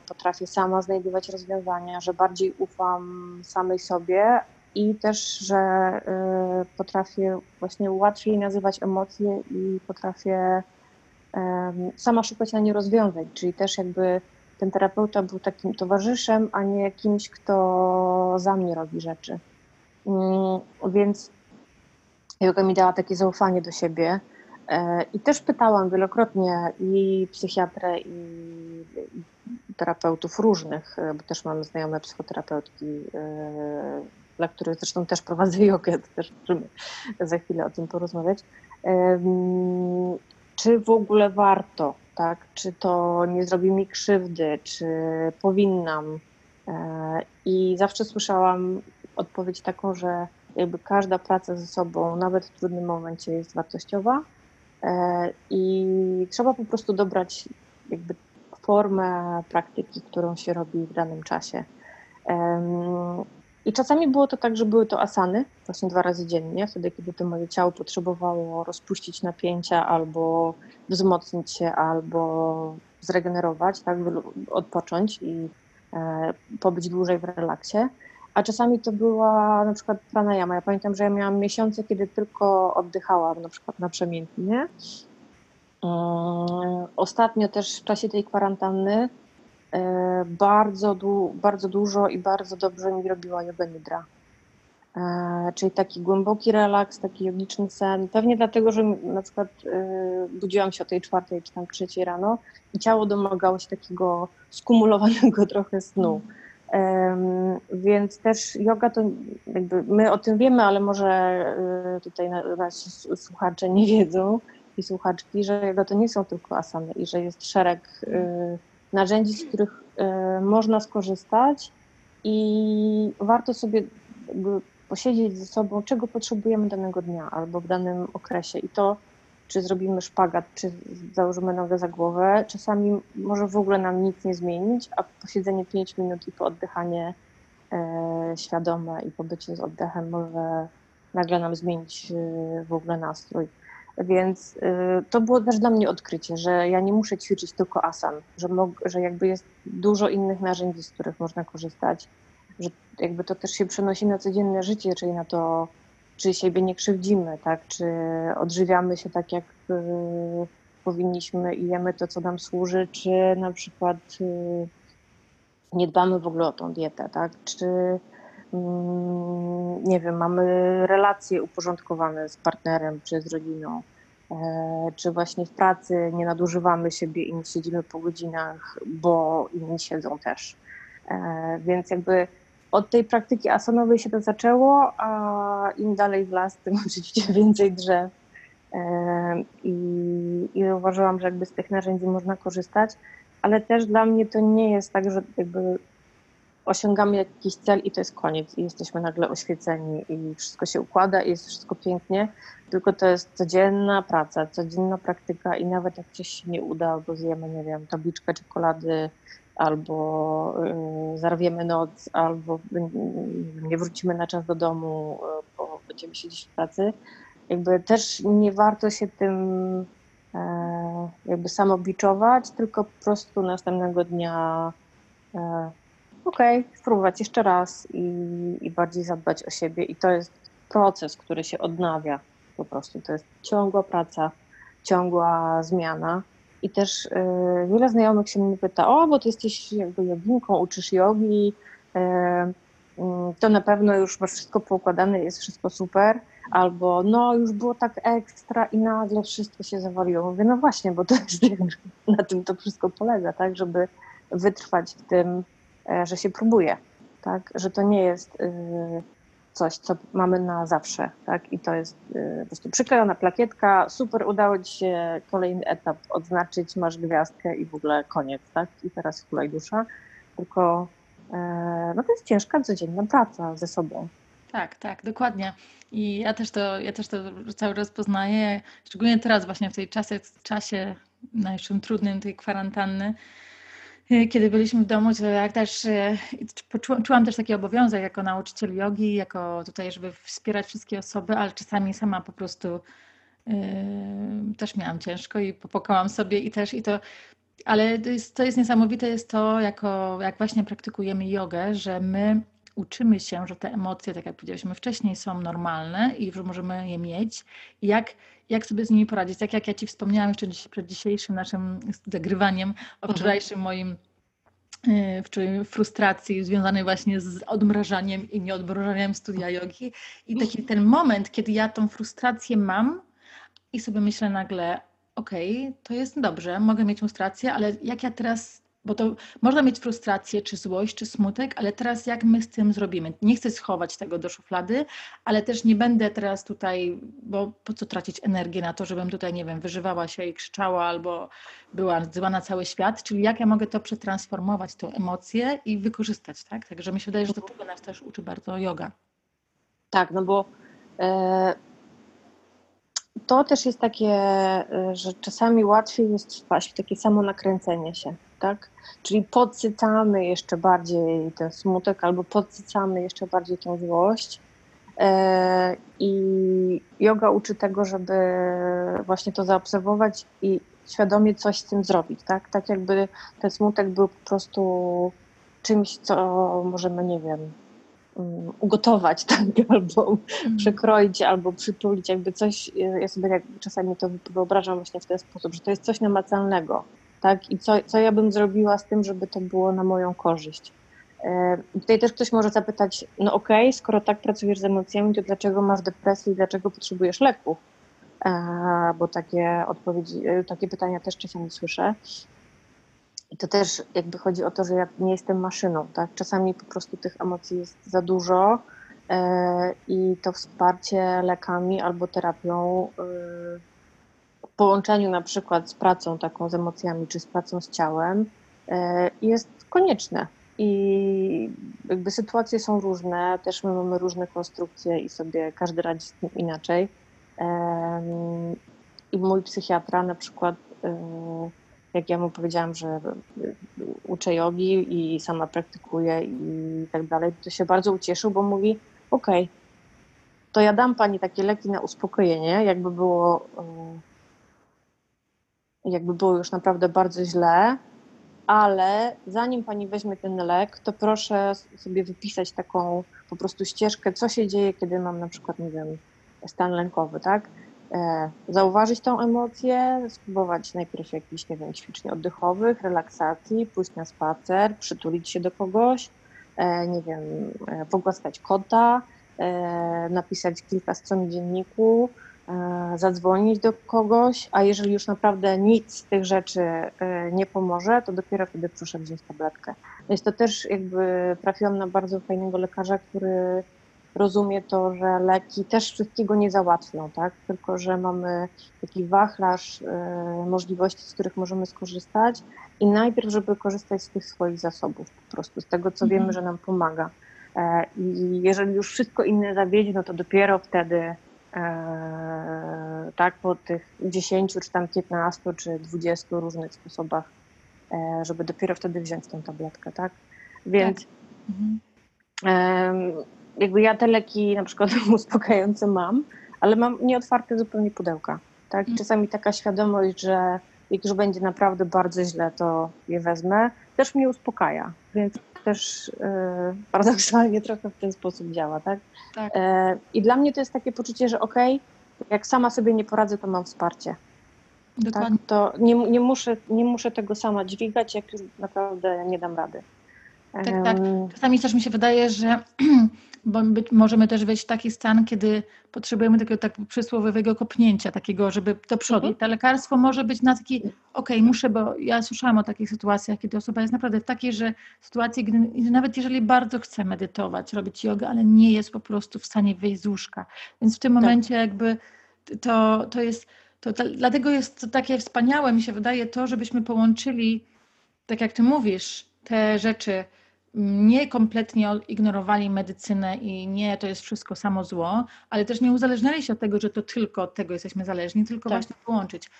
potrafię sama znajdować rozwiązania, że bardziej ufam samej sobie i też, że y, potrafię właśnie łatwiej nazywać emocje i potrafię y, sama szukać na nie rozwiązań, czyli też jakby ten terapeuta był takim towarzyszem, a nie kimś, kto za mnie robi rzeczy. Y, więc Joga mi dała takie zaufanie do siebie i też pytałam wielokrotnie i psychiatrę, i terapeutów różnych, bo też mam znajome psychoterapeutki, dla których zresztą też prowadzę jogę, to też możemy za chwilę o tym porozmawiać. Czy w ogóle warto, tak? Czy to nie zrobi mi krzywdy, czy powinnam? I zawsze słyszałam odpowiedź taką, że jakby każda praca ze sobą, nawet w trudnym momencie, jest wartościowa i trzeba po prostu dobrać jakby formę praktyki, którą się robi w danym czasie. I czasami było to tak, że były to asany, właśnie dwa razy dziennie, wtedy kiedy to moje ciało potrzebowało rozpuścić napięcia albo wzmocnić się, albo zregenerować, tak, odpocząć i pobyć dłużej w relaksie. A czasami to była na przykład pranayama. Ja pamiętam, że ja miałam miesiące, kiedy tylko oddychałam na przykład naprzemiennie. Ostatnio też w czasie tej kwarantanny bardzo, bardzo dużo i bardzo dobrze mi robiła joga nidra. Czyli taki głęboki relaks, taki jogiczny sen. Pewnie dlatego, że na przykład budziłam się o tej czwartej czy tam trzeciej rano i ciało domagało się takiego skumulowanego trochę snu. Um, więc też joga to jakby my o tym wiemy, ale może y, tutaj nasi słuchacze nie wiedzą i słuchaczki, że joga to nie są tylko asany i że jest szereg y, narzędzi, z których y, można skorzystać i warto sobie jakby posiedzieć ze sobą, czego potrzebujemy danego dnia albo w danym okresie i to czy zrobimy szpagat, czy założymy nogę za głowę, czasami może w ogóle nam nic nie zmienić, a posiedzenie pięć minut i pooddychanie e, świadome i pobycie z oddechem może nagle nam zmienić e, w ogóle nastrój. Więc e, to było też dla mnie odkrycie, że ja nie muszę ćwiczyć tylko asan, że, mog- że jakby jest dużo innych narzędzi, z których można korzystać, że jakby to też się przenosi na codzienne życie, czyli na to, czy siebie nie krzywdzimy, tak? Czy odżywiamy się tak, jak y, powinniśmy i jemy to, co nam służy, czy na przykład y, nie dbamy w ogóle o tą dietę, tak? Czy y, nie wiem, mamy relacje uporządkowane z partnerem czy z rodziną, y, czy właśnie w pracy nie nadużywamy siebie i nie siedzimy po godzinach, bo inni siedzą też. Y, więc jakby Od tej praktyki asanowej się to zaczęło, a im dalej w las, tym oczywiście więcej drzew. I, i uważałam, że jakby z tych narzędzi można korzystać, ale też dla mnie to nie jest tak, że jakby osiągamy jakiś cel i to jest koniec i jesteśmy nagle oświeceni i wszystko się układa i jest wszystko pięknie, tylko to jest codzienna praca, codzienna praktyka i nawet jak coś się nie uda, bo zjemy, nie wiem, tabliczkę czekolady albo y, zarwiemy noc, albo y, nie wrócimy na czas do domu, y, bo będziemy siedzieć w pracy, jakby też nie warto się tym e, jakby samobiczować, tylko po prostu następnego dnia e, okej, okay, spróbować jeszcze raz i, i bardziej zadbać o siebie. I to jest proces, który się odnawia po prostu. To jest ciągła praca, ciągła zmiana. I też e, wiele znajomych się mnie pyta, o, bo ty jesteś jakby joginką, uczysz jogi, e, to na pewno już masz wszystko poukładane, jest wszystko super. Albo no już było tak ekstra i nagle wszystko się zawaliło. Mówię, no właśnie, bo to jest, na tym to wszystko polega, tak, żeby wytrwać w tym, że się próbuje, tak, że to nie jest coś, co mamy na zawsze, tak, i to jest po prostu przyklejona plakietka, super, udało ci się kolejny etap odznaczyć, masz gwiazdkę i w ogóle koniec, tak, i teraz hulaj dusza, tylko no to jest ciężka, codzienna praca ze sobą. Tak, tak, dokładnie. I ja też to, ja też to cały czas poznaję, szczególnie teraz właśnie w tej czasie, czasie najszym trudnym tej kwarantanny, kiedy byliśmy w domu, to ja też poczułam, czułam też taki obowiązek jako nauczyciel jogi, jako tutaj, żeby wspierać wszystkie osoby, ale czasami sama po prostu yy, też miałam ciężko i popłakałam sobie i też i to. Ale to jest, to jest niesamowite, jest to, jako, jak właśnie praktykujemy jogę, że my uczymy się, że te emocje, tak jak powiedzieliśmy wcześniej, są normalne i że możemy je mieć. I jak, jak sobie z nimi poradzić? Tak jak ja Ci wspomniałam jeszcze dziś, przed dzisiejszym naszym zagrywaniem o wczorajszym moim yy, frustracji związanej właśnie z odmrażaniem i nieodmrażaniem studia jogi. I taki ten moment, kiedy ja tą frustrację mam i sobie myślę nagle, okej, okay, to jest dobrze, mogę mieć frustrację, ale jak ja teraz, bo to można mieć frustrację, czy złość, czy smutek, ale teraz jak my z tym zrobimy? Nie chcę schować tego do szuflady, ale też nie będę teraz tutaj, bo po co tracić energię na to, żebym tutaj, nie wiem, wyżywała się i krzyczała albo była zła na cały świat, czyli jak ja mogę to przetransformować, tą emocję i wykorzystać, tak? Także mi się wydaje, że do tego nas też uczy bardzo joga. Tak, no bo e, to też jest takie, że czasami łatwiej jest wpaść w takie samo nakręcenie się. Tak? Czyli podsycamy jeszcze bardziej ten smutek albo podsycamy jeszcze bardziej tą złość e, i joga uczy tego, żeby właśnie to zaobserwować i świadomie coś z tym zrobić, tak? Tak jakby ten smutek był po prostu czymś, co możemy, nie wiem, um, ugotować, tak? Albo przekroić, albo przytulić, jakby coś, ja sobie jak czasami to wyobrażam właśnie w ten sposób, że to jest coś namacalnego. Tak? I co, co ja bym zrobiła z tym, żeby to było na moją korzyść. Yy, tutaj też ktoś może zapytać, no okej, okay, skoro tak pracujesz z emocjami, to dlaczego masz depresję i dlaczego potrzebujesz leku? Yy, bo takie odpowiedzi, yy, takie pytania też czasami słyszę. I to też jakby chodzi o to, że ja nie jestem maszyną, tak? Czasami po prostu tych emocji jest za dużo yy, i to wsparcie lekami albo terapią yy, w połączeniu na przykład z pracą taką z emocjami, czy z pracą z ciałem jest konieczne. I jakby sytuacje są różne, też my mamy różne konstrukcje i sobie każdy radzi z tym inaczej. I mój psychiatra na przykład, jak ja mu powiedziałam, że uczę jogi i sama praktykuję i tak dalej, to się bardzo ucieszył, bo mówi, okej, okay, to ja dam pani takie leki na uspokojenie, jakby było... jakby było już naprawdę bardzo źle, ale zanim pani weźmie ten lek, to proszę sobie wypisać taką po prostu ścieżkę, co się dzieje, kiedy mam na przykład, nie wiem, stan lękowy, tak? Zauważyć tą emocję, spróbować najpierw jakichś, nie wiem, ćwiczeń oddechowych, relaksacji, pójść na spacer, przytulić się do kogoś, nie wiem, pogłaskać kota, napisać kilka stron dzienniku, zadzwonić do kogoś, a jeżeli już naprawdę nic z tych rzeczy nie pomoże, to dopiero wtedy proszę wziąć tabletkę. Więc to też jakby trafiłam na bardzo fajnego lekarza, który rozumie to, że leki też wszystkiego nie załatwią, tak? Tylko że mamy taki wachlarz możliwości, z których możemy skorzystać i najpierw, żeby korzystać z tych swoich zasobów, po prostu z tego, co wiemy, że nam pomaga. I jeżeli już wszystko inne zawiedzie, no to dopiero wtedy tak po tych dziesięciu, czy tam piętnastu, czy dwudziestu różnych sposobach, żeby dopiero wtedy wziąć tą tabletkę, tak? Więc tak. Mhm. jakby ja te leki na przykład uspokajające mam, ale mam nieotwarte zupełnie pudełka, tak? Mhm. Czasami taka świadomość, że jak już będzie naprawdę bardzo źle, to je wezmę, też mnie uspokaja, więc też e, paradoksalnie trochę w ten sposób działa, tak? Tak. E, I dla mnie to jest takie poczucie, że okej, jak sama sobie nie poradzę, to mam wsparcie. Dokładnie. Tak? To nie, nie, muszę, nie muszę tego sama dźwigać, jak już naprawdę nie dam rady. Tak, um, tak. Czasami też mi się wydaje, że bo być, możemy też wejść w taki stan, kiedy potrzebujemy takiego tak przysłowiowego kopnięcia, takiego, żeby do przodu. Mhm. To lekarstwo może być na taki, okej, okay, muszę, bo ja słyszałam o takich sytuacjach, kiedy osoba jest naprawdę w takiej, że sytuacji, gdy, nawet jeżeli bardzo chce medytować, robić jogę, ale nie jest po prostu w stanie wyjść z łóżka. Więc w tym tak. momencie jakby to, to jest, to, to, dlatego jest to takie wspaniałe, mi się wydaje, to, żebyśmy połączyli, tak jak ty mówisz, te rzeczy, nie kompletnie ignorowali medycynę i nie, to jest wszystko samo zło, ale też nie uzależniali się od tego, że to tylko od tego jesteśmy zależni, tylko tak. właśnie połączyć.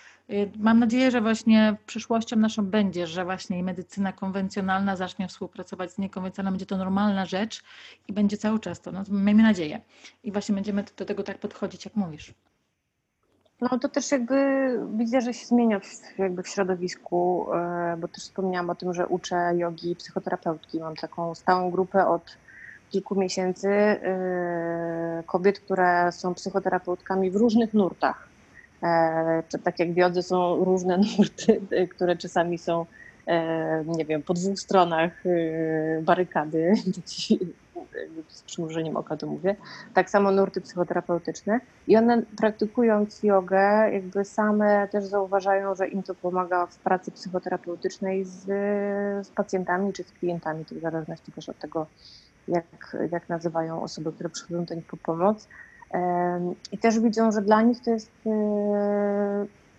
Mam nadzieję, że właśnie przyszłością naszą będzie, że właśnie medycyna konwencjonalna zacznie współpracować z niekonwencjonalną, będzie to normalna rzecz i będzie cały czas to, no miejmy nadzieję. I właśnie będziemy do tego tak podchodzić, jak mówisz. No to też jakby widzę, że się zmienia w, jakby w środowisku, bo też wspomniałam o tym, że uczę jogi i psychoterapeutki. Mam taką stałą grupę od kilku miesięcy kobiet, które są psychoterapeutkami w różnych nurtach. Tak jak w jodze są różne nurty, które czasami są, nie wiem, po dwóch stronach barykady. Z przymrużeniem oka to mówię, tak samo nurty psychoterapeutyczne i one praktykując jogę jakby same też zauważają, że im to pomaga w pracy psychoterapeutycznej z, z pacjentami czy z klientami, to w zależności też od tego, jak, jak nazywają osoby, które przychodzą do nich po pomoc i też widzą, że dla nich to jest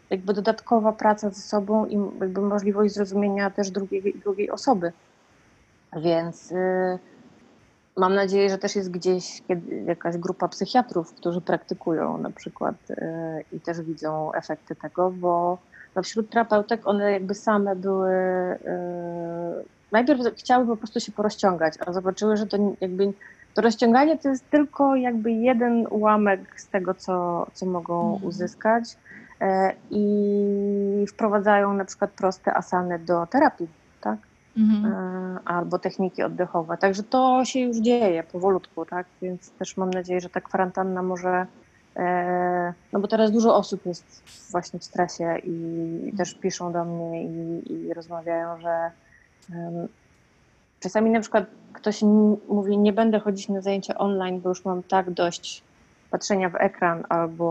jakby dodatkowa praca ze sobą i jakby możliwość zrozumienia też drugiej, drugiej osoby, więc mam nadzieję, że też jest gdzieś jakaś grupa psychiatrów, którzy praktykują na przykład i też widzą efekty tego, bo wśród terapeutek one jakby same były, najpierw chciały po prostu się porozciągać, a zobaczyły, że to jakby to rozciąganie to jest tylko jakby jeden ułamek z tego, co, co mogą uzyskać i wprowadzają na przykład proste asany do terapii, tak? Mhm. albo techniki oddechowe. Także to się już dzieje powolutku, tak? Więc też mam nadzieję, że ta kwarantanna może, no bo teraz dużo osób jest właśnie w stresie i też piszą do mnie i, i rozmawiają, że czasami na przykład ktoś mówi, nie będę chodzić na zajęcia online, bo już mam tak dość patrzenia w ekran albo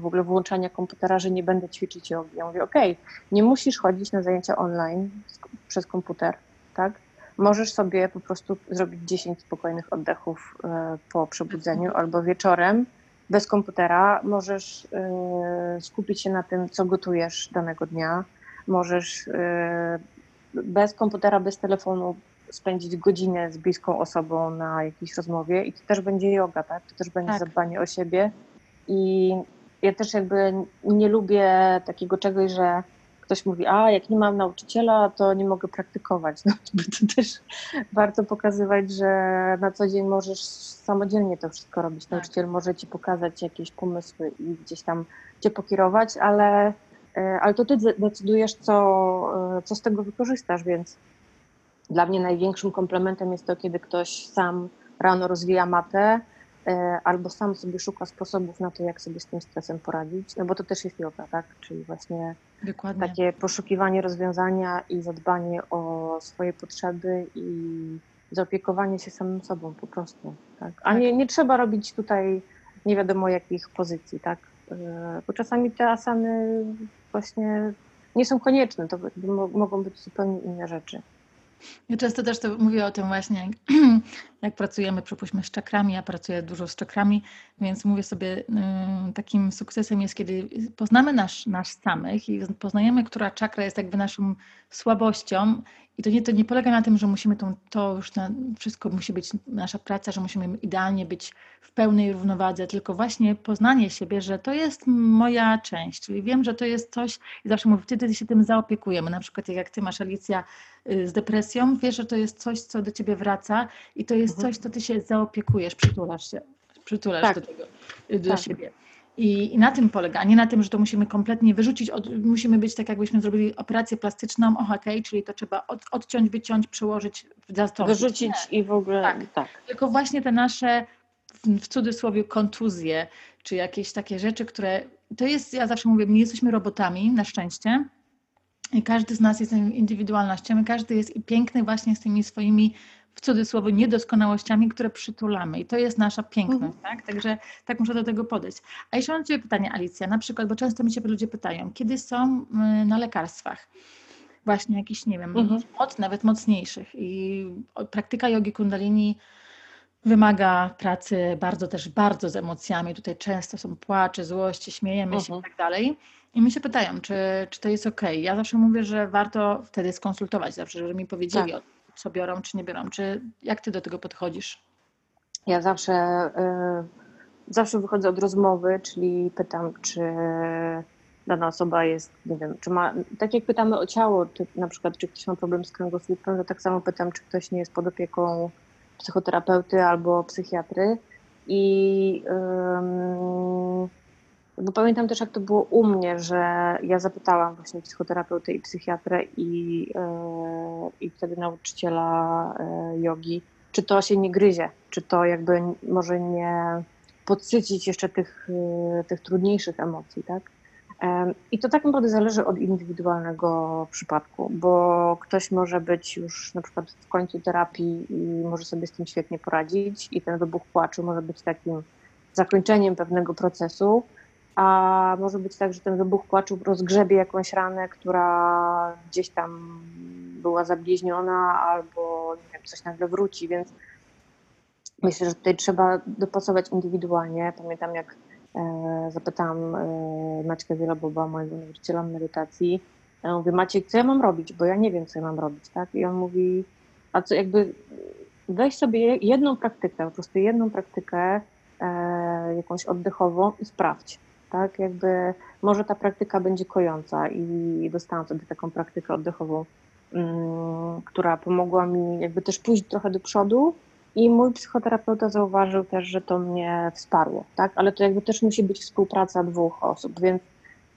w ogóle włączania komputera, że nie będę ćwiczyć jogi. Ja mówię, okej, okay, nie musisz chodzić na zajęcia online przez komputer, tak? Możesz sobie po prostu zrobić dziesięć spokojnych oddechów po przebudzeniu albo wieczorem bez komputera. Możesz skupić się na tym, co gotujesz danego dnia. Możesz bez komputera, bez telefonu spędzić godzinę z bliską osobą na jakiejś rozmowie i to też będzie joga, tak? To też będzie tak. zadbanie o siebie i ja też jakby nie lubię takiego czegoś, że ktoś mówi, a jak nie mam nauczyciela, to nie mogę praktykować. No to też warto pokazywać, że na co dzień możesz samodzielnie to wszystko robić. Nauczyciel tak. może ci pokazać jakieś pomysły i gdzieś tam cię pokierować, ale, ale to ty decydujesz, co, co z tego wykorzystasz, więc dla mnie największym komplementem jest to, kiedy ktoś sam rano rozwija matę albo sam sobie szuka sposobów na to, jak sobie z tym stresem poradzić, no bo to też jest joga, tak? Czyli właśnie Dokładnie. takie poszukiwanie rozwiązania i zadbanie o swoje potrzeby i zaopiekowanie się samym sobą po prostu, tak? A nie, nie trzeba robić tutaj nie wiadomo jakich pozycji, tak? Bo czasami te asany właśnie nie są konieczne, to mogą być zupełnie inne rzeczy. Ja często też to mówię o tym właśnie, jak pracujemy, przypuśćmy, z czakrami, ja pracuję dużo z czakrami, więc mówię sobie, takim sukcesem jest, kiedy poznamy nas, nas samych i poznajemy, która czakra jest jakby naszą słabością i to nie, to nie polega na tym, że musimy tą, to już na, wszystko musi być nasza praca, że musimy idealnie być w pełnej równowadze, tylko właśnie poznanie siebie, że to jest moja część, czyli wiem, że to jest coś i zawsze mówię, wtedy się tym zaopiekujemy, na przykład jak ty masz, Alicja, z depresją, wiesz, że to jest coś, co do ciebie wraca i to jest coś, co ty się zaopiekujesz, przytulasz się, przytulasz tak. do tego, do tak. siebie. I, I na tym polega, a nie na tym, że to musimy kompletnie wyrzucić, od, musimy być tak, jakbyśmy zrobili operację plastyczną, oh, okay, czyli to trzeba od, odciąć, wyciąć, przełożyć, zastąpić. Wyrzucić nie. i w ogóle tak. tak. Tylko właśnie te nasze, w cudzysłowie, kontuzje, czy jakieś takie rzeczy, które, to jest, ja zawsze mówię, nie jesteśmy robotami, na szczęście. I każdy z nas jest indywidualnością i każdy jest i piękny właśnie z tymi swoimi, w cudzysłowie, niedoskonałościami, które przytulamy. I to jest nasza piękność, tak? Także tak muszę do tego podejść. A jeszcze mam Ciebie pytanie, Alicja, na przykład, bo często mi się ludzie pytają, kiedy są na lekarstwach? Właśnie jakiś, nie wiem, mhm. moc, nawet mocniejszych. I praktyka jogi kundalini wymaga pracy bardzo też, bardzo z emocjami. Tutaj często są płacze, złości, śmiejemy mhm. się i tak dalej. I mi się pytają, czy, czy to jest okej. Okay. Ja zawsze mówię, że warto wtedy skonsultować zawsze, żeby mi powiedzieli, tak. co biorą, czy nie biorą. Czy jak ty do tego podchodzisz? Ja zawsze, y, zawsze wychodzę od rozmowy, czyli pytam, czy dana osoba jest, nie wiem, czy ma, tak jak pytamy o ciało, czy, na przykład, czy ktoś ma problem z kręgosłupem, to tak samo pytam, czy ktoś nie jest pod opieką psychoterapeuty albo psychiatry. I y, y, Bo pamiętam też, jak to było u mnie, że ja zapytałam właśnie psychoterapeutę i psychiatrę i, yy, i wtedy nauczyciela jogi, czy to się nie gryzie, czy to jakby może nie podsycić jeszcze tych, yy, tych trudniejszych emocji, tak? Yy, I to tak naprawdę zależy od indywidualnego przypadku, bo ktoś może być już na przykład w końcu terapii i może sobie z tym świetnie poradzić i ten wybuch płaczu może być takim zakończeniem pewnego procesu, a może być tak, że ten wybuch płaczu rozgrzebie jakąś ranę, która gdzieś tam była zabliźniona albo nie wiem, coś nagle wróci, więc myślę, że tutaj trzeba dopasować indywidualnie. Pamiętam, jak e, zapytałam e, Maćka Wieloba, mojego nauczyciela medytacji, ja mówię, Maciek, co ja mam robić, bo ja nie wiem, co ja mam robić, tak? I on mówi, a co jakby weź sobie jedną praktykę, po prostu jedną praktykę, E, jakąś oddechową i sprawdź, tak, jakby może ta praktyka będzie kojąca i, i dostałam sobie taką praktykę oddechową, mm, która pomogła mi jakby też pójść trochę do przodu i mój psychoterapeuta zauważył też, że to mnie wsparło, tak, ale to jakby też musi być współpraca dwóch osób, więc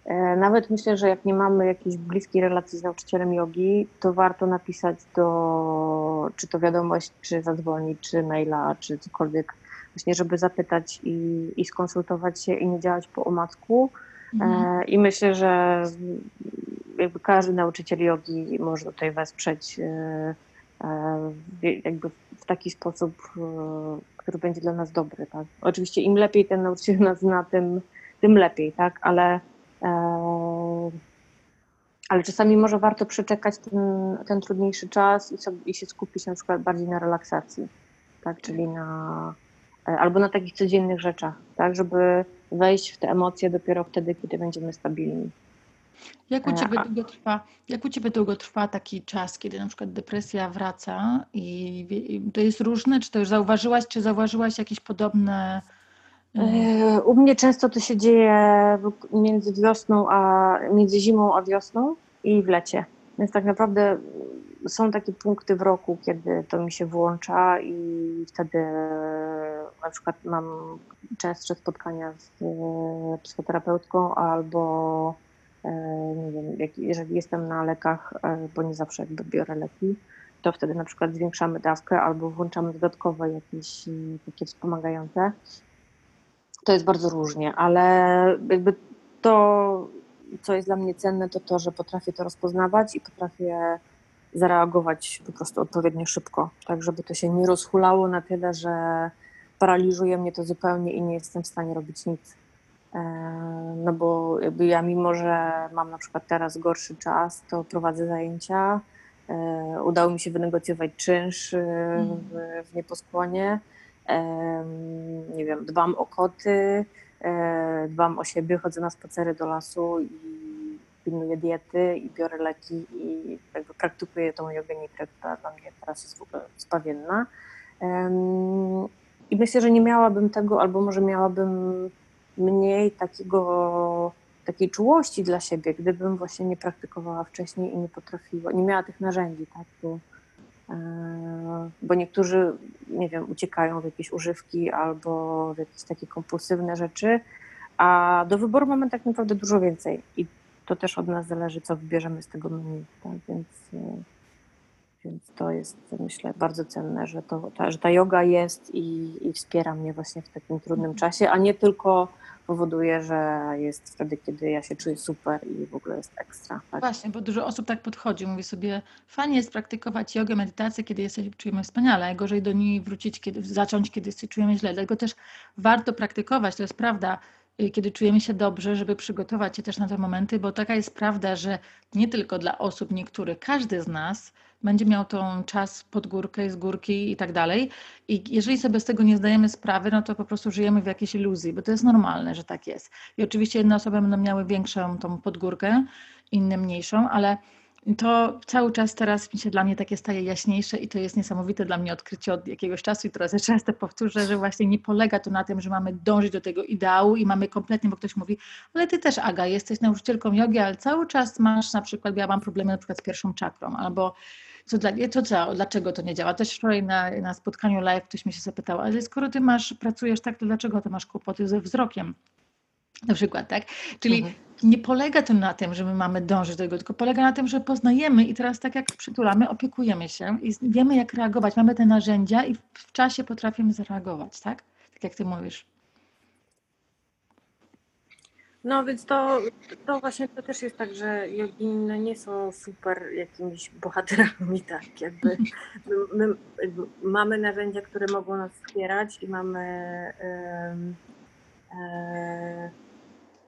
e, nawet myślę, że jak nie mamy jakiejś bliskiej relacji z nauczycielem jogi, to warto napisać do, czy to wiadomość, czy zadzwonić, czy maila, czy cokolwiek, właśnie, żeby zapytać i, i skonsultować się i nie działać po omacku. Mhm. E, I myślę, że jakby każdy nauczyciel jogi może tutaj wesprzeć e, e, jakby w taki sposób, e, który będzie dla nas dobry. Tak? Oczywiście im lepiej ten nauczyciel nas zna, tym, tym lepiej, tak? Ale, e, ale czasami może warto przeczekać ten, ten trudniejszy czas i, sobie, i się skupić na przykład bardziej na relaksacji, tak? Czyli na albo na takich codziennych rzeczach, tak, żeby wejść w te emocje dopiero wtedy, kiedy będziemy stabilni. Jak u Ciebie długo trwa, jak u Ciebie długo trwa taki czas, kiedy na przykład depresja wraca i, i to jest różne? Czy to już zauważyłaś, czy zauważyłaś jakieś podobne? U mnie często to się dzieje między wiosną, a między zimą a wiosną i w lecie. Więc tak naprawdę są takie punkty w roku, kiedy to mi się włącza i wtedy na przykład mam częstsze spotkania z psychoterapeutką albo nie wiem, jak, jeżeli jestem na lekach, bo nie zawsze jakby biorę leki, to wtedy na przykład zwiększamy dawkę albo włączamy dodatkowe jakieś takie wspomagające. To jest bardzo różnie, ale jakby to, co jest dla mnie cenne, to to, że potrafię to rozpoznawać i potrafię zareagować po prostu odpowiednio szybko, tak żeby to się nie rozhulało na tyle, że paraliżuje mnie to zupełnie i nie jestem w stanie robić nic. No bo jakby ja, mimo że mam na przykład teraz gorszy czas, to prowadzę zajęcia. Udało mi się wynegocjować czynsz w, w Nieboskłonie. Nie wiem, dbam o koty, dbam o siebie, chodzę na spacery do lasu i pilnuję diety i biorę leki i jakby praktykuję tą jogę nitrę, która dla mnie teraz jest w ogóle zbawienna. I myślę, że nie miałabym tego, albo może miałabym mniej takiego, takiej czułości dla siebie, gdybym właśnie nie praktykowała wcześniej i nie potrafiła, nie miała tych narzędzi, tak? Bo, bo niektórzy, nie wiem, uciekają w jakieś używki albo w jakieś takie kompulsywne rzeczy, a do wyboru mamy tak naprawdę dużo więcej i to też od nas zależy, co wybierzemy z tego menu, tak? Więc, więc to jest, myślę, bardzo cenne, że, to, ta, że ta joga jest i, i wspiera mnie właśnie w takim trudnym czasie, a nie tylko powoduje, że jest wtedy, kiedy ja się czuję super i w ogóle jest ekstra. Tak? Właśnie, bo dużo osób tak podchodzi. Mówi sobie, fajnie jest praktykować jogę, medytację, kiedy jesteś, czujemy wspaniale, gorzej do niej wrócić, kiedy, zacząć, kiedy się czujemy źle. Dlatego też warto praktykować, to jest prawda, kiedy czujemy się dobrze, żeby przygotować się też na te momenty, bo taka jest prawda, że nie tylko dla osób niektórych, każdy z nas będzie miał ten czas pod górkę, z górki i tak dalej. I jeżeli sobie z tego nie zdajemy sprawy, no to po prostu żyjemy w jakiejś iluzji, bo to jest normalne, że tak jest. I oczywiście jedne osoby będą miały większą tą podgórkę, inne mniejszą, ale to cały czas teraz mi się dla mnie takie staje jaśniejsze i to jest niesamowite dla mnie odkrycie od jakiegoś czasu i teraz ja często powtórzę, że właśnie nie polega to na tym, że mamy dążyć do tego ideału i mamy kompletnie, bo ktoś mówi, ale ty też, Aga, jesteś nauczycielką jogi, ale cały czas masz na przykład, ja mam problemy na przykład z pierwszą czakrą, albo co, dla, to, co dlaczego to nie działa? Też wczoraj na, na spotkaniu live ktoś mnie się zapytał, ale skoro ty masz, pracujesz tak, to dlaczego ty masz kłopoty ze wzrokiem? Na przykład, tak? Czyli mhm. nie polega to na tym, że my mamy dążyć do tego, tylko polega na tym, że poznajemy i teraz tak jak przytulamy, opiekujemy się i wiemy jak reagować, mamy te narzędzia i w czasie potrafimy zareagować, tak? Tak jak ty mówisz. No więc to, to właśnie to też jest tak, że jogini nie są super jakimiś bohaterami, tak jakby my, my mamy narzędzia, które mogą nas wspierać i mamy yy, yy,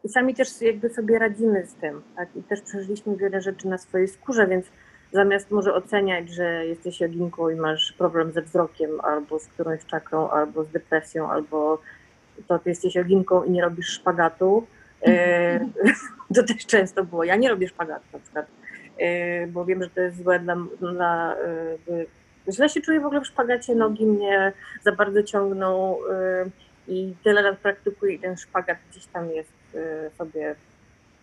i sami też jakby sobie radzimy z tym, tak? I też przeżyliśmy wiele rzeczy na swojej skórze, więc zamiast może oceniać, że jesteś joginką i masz problem ze wzrokiem, albo z którąś czakrą, albo z depresją, albo to ty jesteś joginką i nie robisz szpagatu. To też często było. Ja nie robię szpagatu na przykład, bo wiem, że to jest złe dla, dla... Źle się czuję w ogóle w szpagacie, nogi mnie za bardzo ciągną i tyle lat praktykuję i ten szpagat gdzieś tam jest sobie,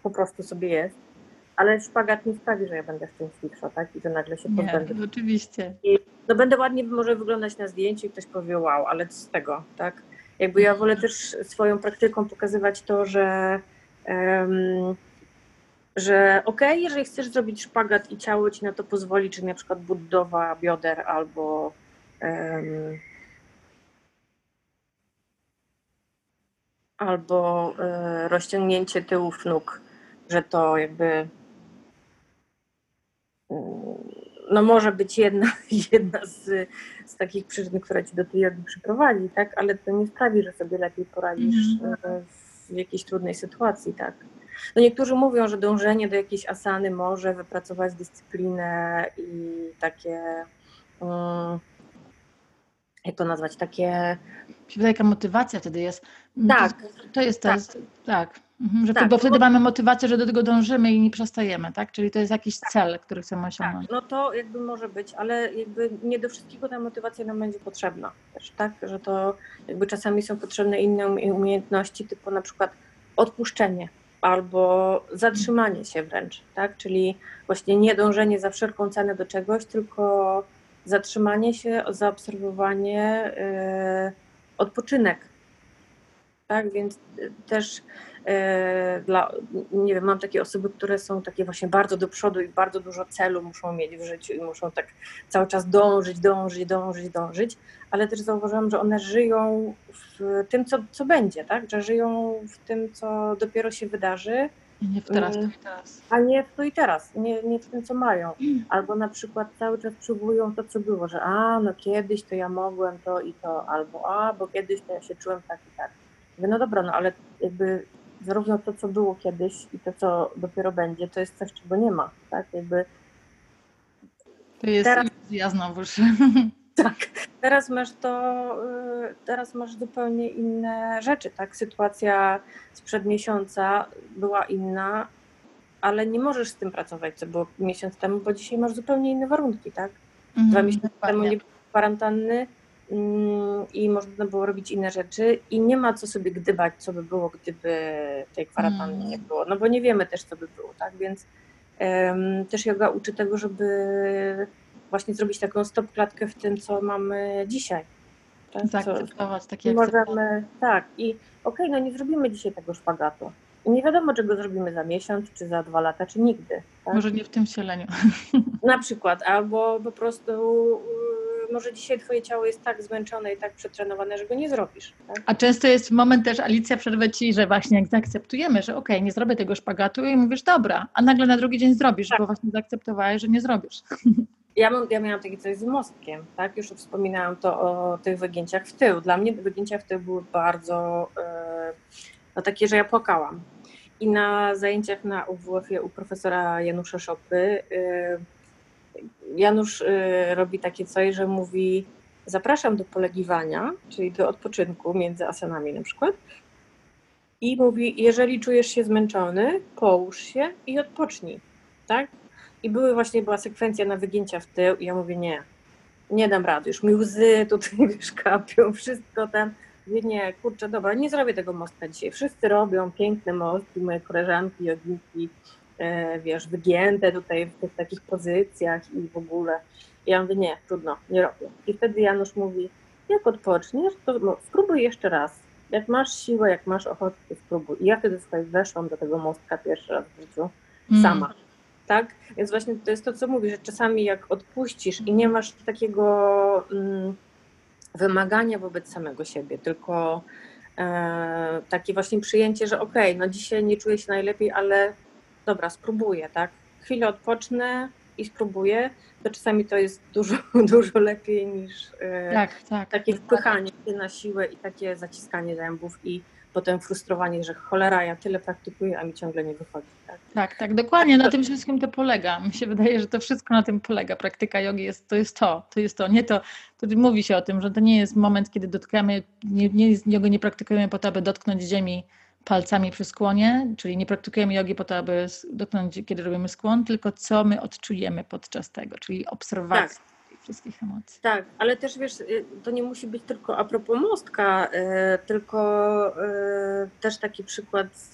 po prostu sobie jest. Ale szpagat nie sprawi, że ja będę w tym fiksza, tak? I to nagle się pozbędę. Nie, oczywiście. I, no będę ładnie może wyglądać na zdjęciu i ktoś powie wow, ale co z tego, tak? Jakby ja wolę też swoją praktyką pokazywać to, że, um, że okej, okay, jeżeli chcesz zrobić szpagat i ciało ci na to pozwoli, czyli na przykład budowa bioder albo um, albo um, rozciągnięcie tyłów nóg, że to jakby um, no może być jedna, jedna z, z takich przyczyn, która ci do tej jogi przyprowadzi, tak? Ale to nie sprawi, że sobie lepiej poradzisz mm. w jakiejś trudnej sytuacji, tak? No niektórzy mówią, że dążenie do jakiejś asany może wypracować dyscyplinę i takie, um, jak to nazwać, takie... Taka motywacja wtedy jest. Tak. To, to jest to, tak. Jest, tak. Mhm, że tak, bo wtedy bo... mamy motywację, że do tego dążymy i nie przestajemy, tak? Czyli to jest jakiś tak. cel, który chcemy osiągnąć. Tak, no to jakby może być, ale jakby nie do wszystkiego ta motywacja nam będzie potrzebna też, tak? Że to jakby czasami są potrzebne inne umiejętności, typu na przykład odpuszczenie albo zatrzymanie się wręcz, tak? Czyli właśnie nie dążenie za wszelką cenę do czegoś, tylko zatrzymanie się, zaobserwowanie, yy, odpoczynek. Tak, więc też e, dla, nie wiem, mam takie osoby, które są takie właśnie bardzo do przodu i bardzo dużo celu muszą mieć w życiu i muszą tak cały czas dążyć, dążyć, dążyć, dążyć, ale też zauważyłam, że one żyją w tym, co, co będzie, tak? Że żyją w tym, co dopiero się wydarzy. Nie w teraz, to w teraz. A nie w to i teraz, nie, nie w tym, co mają. Albo na przykład cały czas przywołują to, co było, że a, no kiedyś to ja mogłem to i to, albo a, bo kiedyś to ja się czułem tak i tak. No dobra, no ale jakby zarówno to, co było kiedyś i to, co dopiero będzie, to jest coś, czego nie ma, tak? Jakby to jest teraz... iluzja znowuż. Tak, teraz masz, to, teraz masz zupełnie inne rzeczy, tak? Sytuacja sprzed miesiąca była inna, ale nie możesz z tym pracować, co było miesiąc temu, bo dzisiaj masz zupełnie inne warunki, tak? Mm, Dwa miesiące dokładnie. Temu nie było kwarantanny mm, i można było robić inne rzeczy i nie ma co sobie gdybać, co by było, gdyby tej kwarantanny mm. nie było, no bo nie wiemy też, co by było, tak? Więc um, też joga uczy tego, żeby właśnie zrobić taką stop klatkę w tym, co mamy dzisiaj. Tak, zaakceptować takie możemy, tak, i okej, no nie zrobimy dzisiaj tego szpagatu. I nie wiadomo, czego zrobimy za miesiąc, czy za dwa lata, czy nigdy. Tak? Może nie w tym wcieleniu. Na przykład, albo po prostu może dzisiaj twoje ciało jest tak zmęczone i tak przetrenowane, że go nie zrobisz. Tak? A często jest moment też, Alicja, przerwę ci, że właśnie jak zaakceptujemy, że okej, okay, nie zrobię tego szpagatu i mówisz dobra, a nagle na drugi dzień zrobisz, tak. Bo właśnie zaakceptowałeś, że nie zrobisz. Ja, mam, ja miałam takie coś z mostkiem, tak? Już wspominałam to o tych wygięciach w tył. Dla mnie wygięcia w tył były bardzo e, no takie, że ja płakałam. I na zajęciach na U W F-ie u profesora Janusza Szopy e, Janusz e, robi takie coś, że mówi zapraszam do polegiwania, czyli do odpoczynku między asanami na przykład. I mówi, jeżeli czujesz się zmęczony, połóż się i odpocznij, tak? I były właśnie, była sekwencja na wygięcia w tył i ja mówię, nie, nie dam rady, już mi łzy tutaj wiesz, kapią, wszystko tam. Mówię, nie, kurczę, dobra, nie zrobię tego mostka dzisiaj. Wszyscy robią piękne mostki, moje koleżanki, joginki, e, wiesz, wygięte tutaj w tych takich pozycjach i w ogóle. I ja mówię, nie, trudno, nie robię. I wtedy Janusz mówi, jak odpoczniesz, to no, spróbuj jeszcze raz. Jak masz siłę, jak masz ochotę, to spróbuj. I ja wtedy tutaj weszłam do tego mostka pierwszy raz w życiu sama. Mm. Tak? Więc właśnie to jest to, co mówisz, że czasami jak odpuścisz i nie masz takiego mm, wymagania wobec samego siebie, tylko e, takie właśnie przyjęcie, że okej, okay, no dzisiaj nie czuję się najlepiej, ale dobra, spróbuję, tak? Chwilę odpocznę i spróbuję, to czasami to jest dużo, dużo lepiej niż e, tak, tak, takie wpychanie się na siłę i takie zaciskanie zębów i potem frustrowanie, że cholera, ja tyle praktykuję, a mi ciągle nie wychodzi. Tak, tak, tak dokładnie, na tym wszystkim to polega. Mi się wydaje, że to wszystko na tym polega. Praktyka jogi jest, to jest to, to jest to, nie to, to mówi się o tym, że to nie jest moment, kiedy dotkamy, nie, nie, jogi nie praktykujemy po to, aby dotknąć ziemi palcami przy skłonie, czyli nie praktykujemy jogi po to, aby dotknąć, kiedy robimy skłon, tylko co my odczujemy podczas tego, czyli obserwacja. Tak. Wszystkich emocji. Tak, ale też wiesz, to nie musi być tylko a propos mostka, yy, tylko yy, też taki przykład z,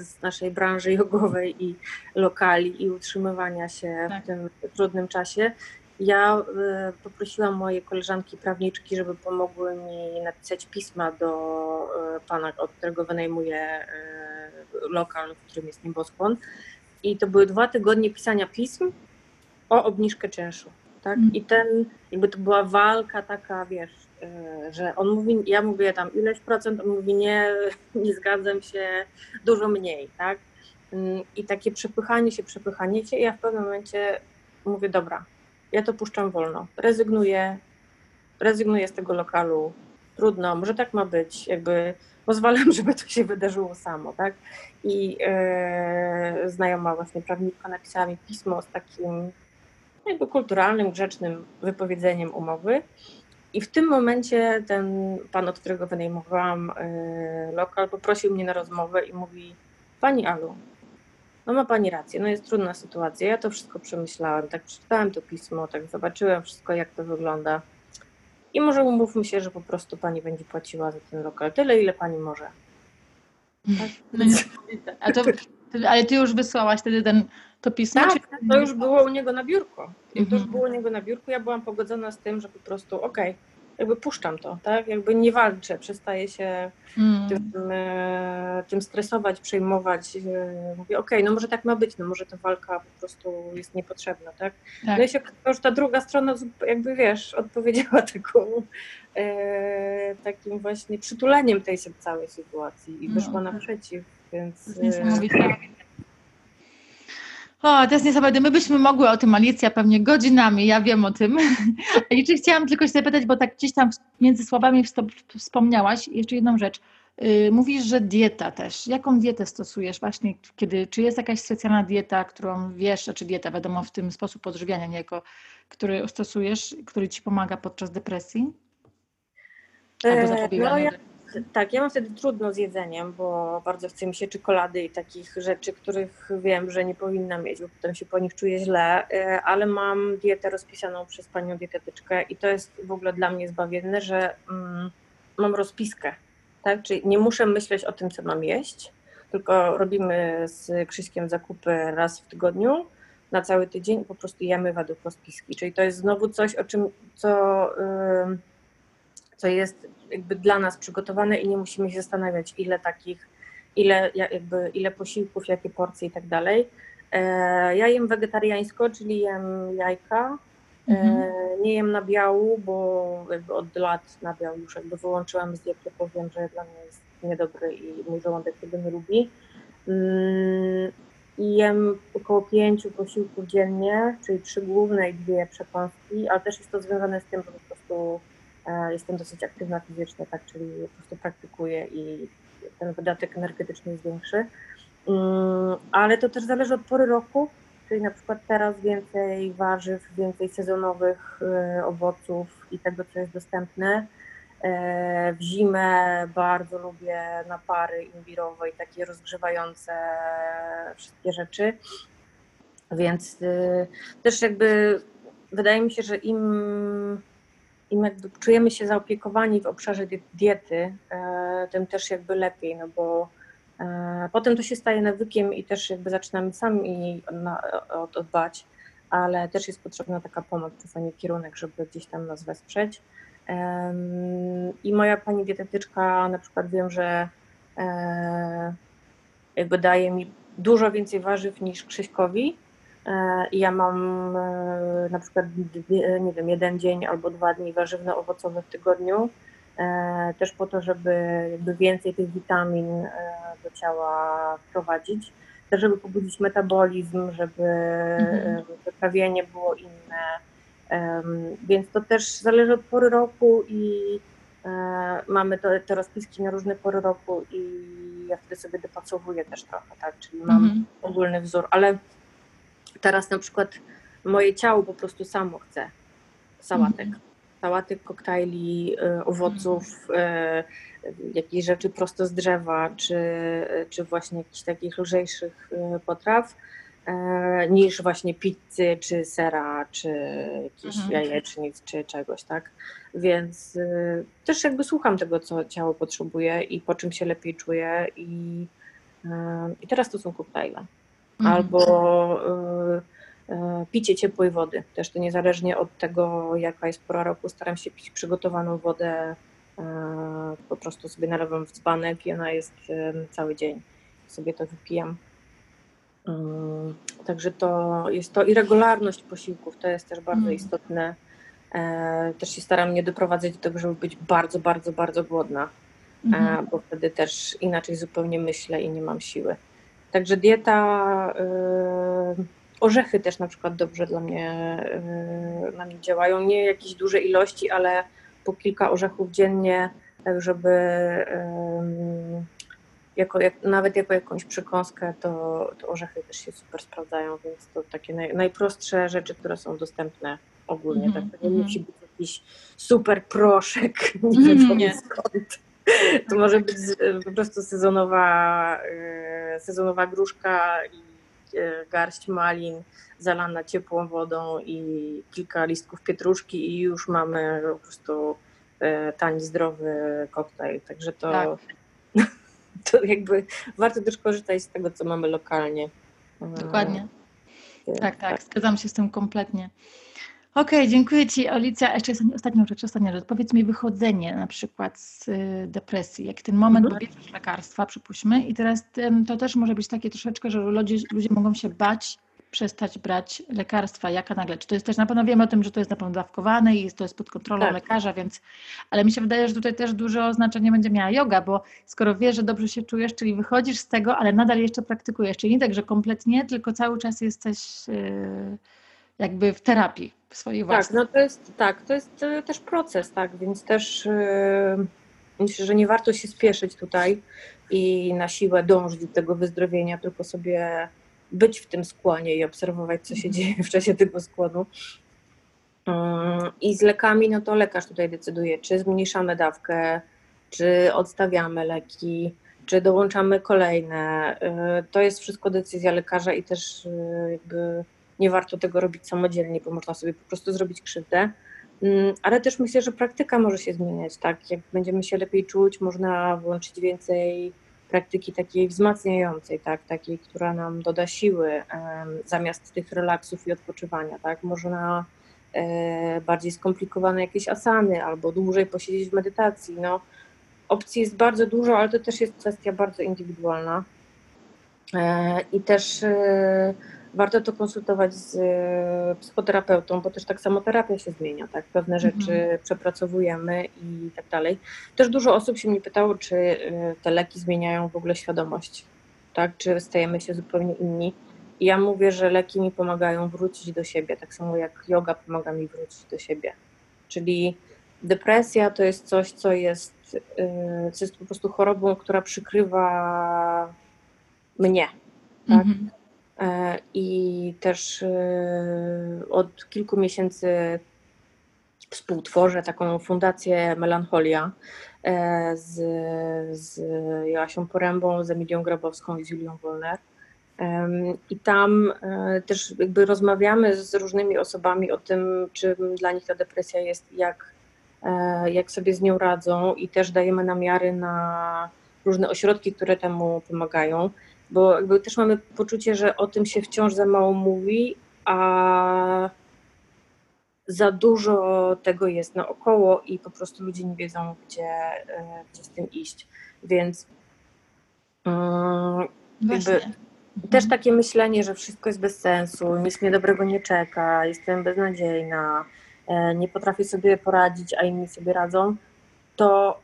z naszej branży jogowej i lokali i utrzymywania się tak. W tym trudnym czasie. Ja yy, poprosiłam moje koleżanki prawniczki, żeby pomogły mi napisać pisma do yy, pana, od którego wynajmuję yy, lokal, w którym jest Nieboskłon. I to były dwa tygodnie pisania pism o obniżkę czynszu. Tak? I ten, jakby to była walka taka, wiesz, yy, że on mówi, ja mówię tam ileś procent, on mówi nie, nie zgadzam się, dużo mniej, tak? Yy, I takie przepychanie się, przepychanie się i ja w pewnym momencie mówię, dobra, ja to puszczam wolno, rezygnuję, rezygnuję z tego lokalu, trudno, może tak ma być, jakby pozwalam, żeby to się wydarzyło samo, tak? I yy, znajoma właśnie prawniczka napisała mi pismo z takim jakby kulturalnym, grzecznym wypowiedzeniem umowy i w tym momencie ten pan, od którego wynajmowałam yy, lokal, poprosił mnie na rozmowę i mówi pani Alu, no ma pani rację, no jest trudna sytuacja, ja to wszystko przemyślałem, tak przeczytałem to pismo, tak zobaczyłem wszystko, jak to wygląda i może umówmy się, że po prostu pani będzie płaciła za ten lokal tyle, ile pani może. Tak? No nie, a to... Ale ty już wysłałaś wtedy ten, to pismo? Tak, czy... to już było u niego na biurku. Mhm. To już było u niego na biurku. Ja byłam pogodzona z tym, że po prostu okej, okay, jakby puszczam to, tak? Jakby nie walczę, przestaję się mm. tym, tym stresować, przejmować. Mówię okej, okay, no może tak ma być, no może ta walka po prostu jest niepotrzebna, tak? tak. No i się już ta druga strona jakby wiesz, odpowiedziała taką e, takim właśnie przytuleniem tej całej sytuacji i wyszła no. naprzeciw. Więc... Niesamowite. O, to jest niesamowite. My byśmy mogły o tym, Alicja, pewnie godzinami, ja wiem o tym. I czy chciałam tylko się zapytać, bo tak gdzieś tam między słowami wspomniałaś, jeszcze jedną rzecz. Mówisz, że dieta też. Jaką dietę stosujesz właśnie, kiedy, czy jest jakaś specjalna dieta, którą wiesz, czy dieta, wiadomo, w tym sposób odżywiania niejako, który stosujesz, który ci pomaga podczas depresji? Albo zapobiegania no, ja, depresji? Tak, ja mam wtedy trudno z jedzeniem, bo bardzo chce mi się czekolady i takich rzeczy, których wiem, że nie powinna mieć, bo potem się po nich czuję źle, ale mam dietę rozpisaną przez panią dietetyczkę i to jest w ogóle dla mnie zbawienne, że mm, mam rozpiskę. Tak? Czyli nie muszę myśleć o tym, co mam jeść, tylko robimy z Krzyśkiem zakupy raz w tygodniu na cały tydzień i po prostu jemy według rozpiski. Czyli to jest znowu coś, o czym, co, yy, co jest jakby dla nas przygotowane i nie musimy się zastanawiać, ile takich, ile, jakby, ile posiłków, jakie porcje i tak dalej. Yy, ja jem wegetariańsko, czyli jem jajka. Mm-hmm. Nie jem nabiału, bo jakby od lat nabiał już jakby wyłączyłam z diety, bo wiem, że dla mnie jest niedobry i mój żołądek tego nie lubi. I jem około pięciu posiłków dziennie, czyli trzy główne i dwie przekąski, ale też jest to związane z tym, że po prostu jestem dosyć aktywna fizycznie, tak, czyli po prostu praktykuję i ten wydatek energetyczny jest większy. Ale to też zależy od pory roku. Czyli na przykład teraz więcej warzyw, więcej sezonowych y, owoców i tego, co jest dostępne. E, w zimę bardzo lubię napary imbirowe i takie rozgrzewające wszystkie rzeczy. Więc y, też jakby wydaje mi się, że im, im jakby czujemy się zaopiekowani w obszarze diety, y, tym też jakby lepiej, no bo potem to się staje nawykiem i też jakby zaczynamy sami o to dbać, ale też jest potrzebna taka pomoc, czasami kierunek, żeby gdzieś tam nas wesprzeć. I moja pani dietetyczka na przykład wiem, że jakby daje mi dużo więcej warzyw niż Krzyśkowi i ja mam na przykład nie wiem, jeden dzień albo dwa dni warzywno-owocowe w tygodniu. Też po to, żeby jakby więcej tych witamin do ciała wprowadzić, też żeby pobudzić metabolizm, żeby mhm. trawienie było inne, więc to też zależy od pory roku i mamy te, te rozpiski na różne pory roku i ja wtedy sobie dopasowuję też trochę, tak, czyli mam mhm. ogólny wzór, ale teraz na przykład moje ciało po prostu samo chce sałatek. Mhm. Sałatek, koktajli, owoców, jakichś rzeczy prosto z drzewa, czy, czy właśnie jakichś takich lżejszych potraw, niż właśnie pizzy, czy sera, czy jakichś mhm. jajecznic, czy czegoś, tak? Więc też jakby słucham tego, co ciało potrzebuje i po czym się lepiej czuje i, i teraz to są koktajle. Mhm. Albo picie ciepłej wody. Też to niezależnie od tego, jaka jest pora roku, staram się pić przygotowaną wodę, po prostu sobie nalewam w dzbanek i ona jest cały dzień. Sobie to wypijam. Także to jest to i regularność posiłków, to jest też bardzo mm. istotne. Też się staram nie doprowadzać do tego, żeby być bardzo, bardzo, bardzo głodna, mm. bo wtedy też inaczej zupełnie myślę i nie mam siły. Także dieta... Orzechy też na przykład dobrze dla mnie, na mnie działają, nie jakieś duże ilości, ale po kilka orzechów dziennie, tak żeby jako, jak, nawet jako jakąś przekąskę, to, to orzechy też się super sprawdzają, więc to takie naj, najprostsze rzeczy, które są dostępne ogólnie. Mm, tak, to nie musi mm. być jakiś super proszek, nie wiadomo mm, skąd. To może być po prostu sezonowa, sezonowa gruszka i garść malin zalana ciepłą wodą i kilka listków pietruszki i już mamy po prostu tani, zdrowy koktajl. Także to, tak. to jakby warto też korzystać z tego, co mamy lokalnie. Dokładnie. Tak, tak, tak. Zgadzam się z tym kompletnie. Okej, okay, dziękuję Ci, Alicja. Jeszcze ostatnią rzecz, ostatnia rzecz. Powiedz mi wychodzenie na przykład z depresji, jak ten moment, mhm. bo bierzesz lekarstwa, przypuśćmy, i teraz to też może być takie troszeczkę, że ludzie, ludzie mogą się bać, przestać brać lekarstwa, jaka nagle, czy to jest też, na pewno wiemy o tym, że to jest na pewno dawkowane i jest, to jest pod kontrolą tak. lekarza, więc, ale mi się wydaje, że tutaj też dużo znaczenie będzie miała joga, bo skoro wiesz, że dobrze się czujesz, czyli wychodzisz z tego, ale nadal jeszcze praktykujesz, czyli nie tak, że kompletnie, tylko cały czas jesteś... Yy... jakby w terapii w swojej własnej. Tak, no to jest, tak, to jest też proces, tak, więc też Myślę, że nie warto się spieszyć tutaj i na siłę dążyć do tego wyzdrowienia, tylko sobie być w tym skłonie i obserwować, co się dzieje w czasie tego skłonu. I z lekami, no to lekarz tutaj decyduje, czy zmniejszamy dawkę, czy odstawiamy leki, czy dołączamy kolejne. To jest wszystko decyzja lekarza i też jakby nie warto tego robić samodzielnie, bo można sobie po prostu zrobić krzywdę. Ale też myślę, że praktyka może się zmieniać, tak? Jak będziemy się lepiej czuć, można włączyć więcej praktyki takiej wzmacniającej, tak? Takiej, która nam doda siły zamiast tych relaksów i odpoczywania, tak? Można bardziej skomplikowane jakieś asany albo dłużej posiedzieć w medytacji. No, opcji jest bardzo dużo, ale to też jest kwestia bardzo indywidualna i też warto to konsultować z psychoterapeutą, bo też tak samo terapia się zmienia, tak? Pewne rzeczy mhm. przepracowujemy i tak dalej. Też dużo osób się mnie pytało, czy te leki zmieniają w ogóle świadomość, tak? Czy stajemy się zupełnie inni. I ja mówię, że leki mi pomagają wrócić do siebie, tak samo jak joga pomaga mi wrócić do siebie. Czyli depresja to jest coś, co jest, co jest po prostu chorobą, która przykrywa mnie, tak? Mhm. I też od kilku miesięcy współtworzę taką fundację Melancholia z, z Joasią Porębą, z Emilią Grabowską i z Julią Wolner. I tam też jakby rozmawiamy z różnymi osobami o tym, czym dla nich ta depresja jest, jak, jak sobie z nią radzą i też dajemy namiary na różne ośrodki, które temu pomagają. Bo jakby też mamy poczucie, że o tym się wciąż za mało mówi, a za dużo tego jest naokoło i po prostu ludzie nie wiedzą, gdzie, gdzie z tym iść. Więc jakby też takie myślenie, że wszystko jest bez sensu, nic mnie dobrego nie czeka, jestem beznadziejna, nie potrafię sobie poradzić, a inni sobie radzą, to,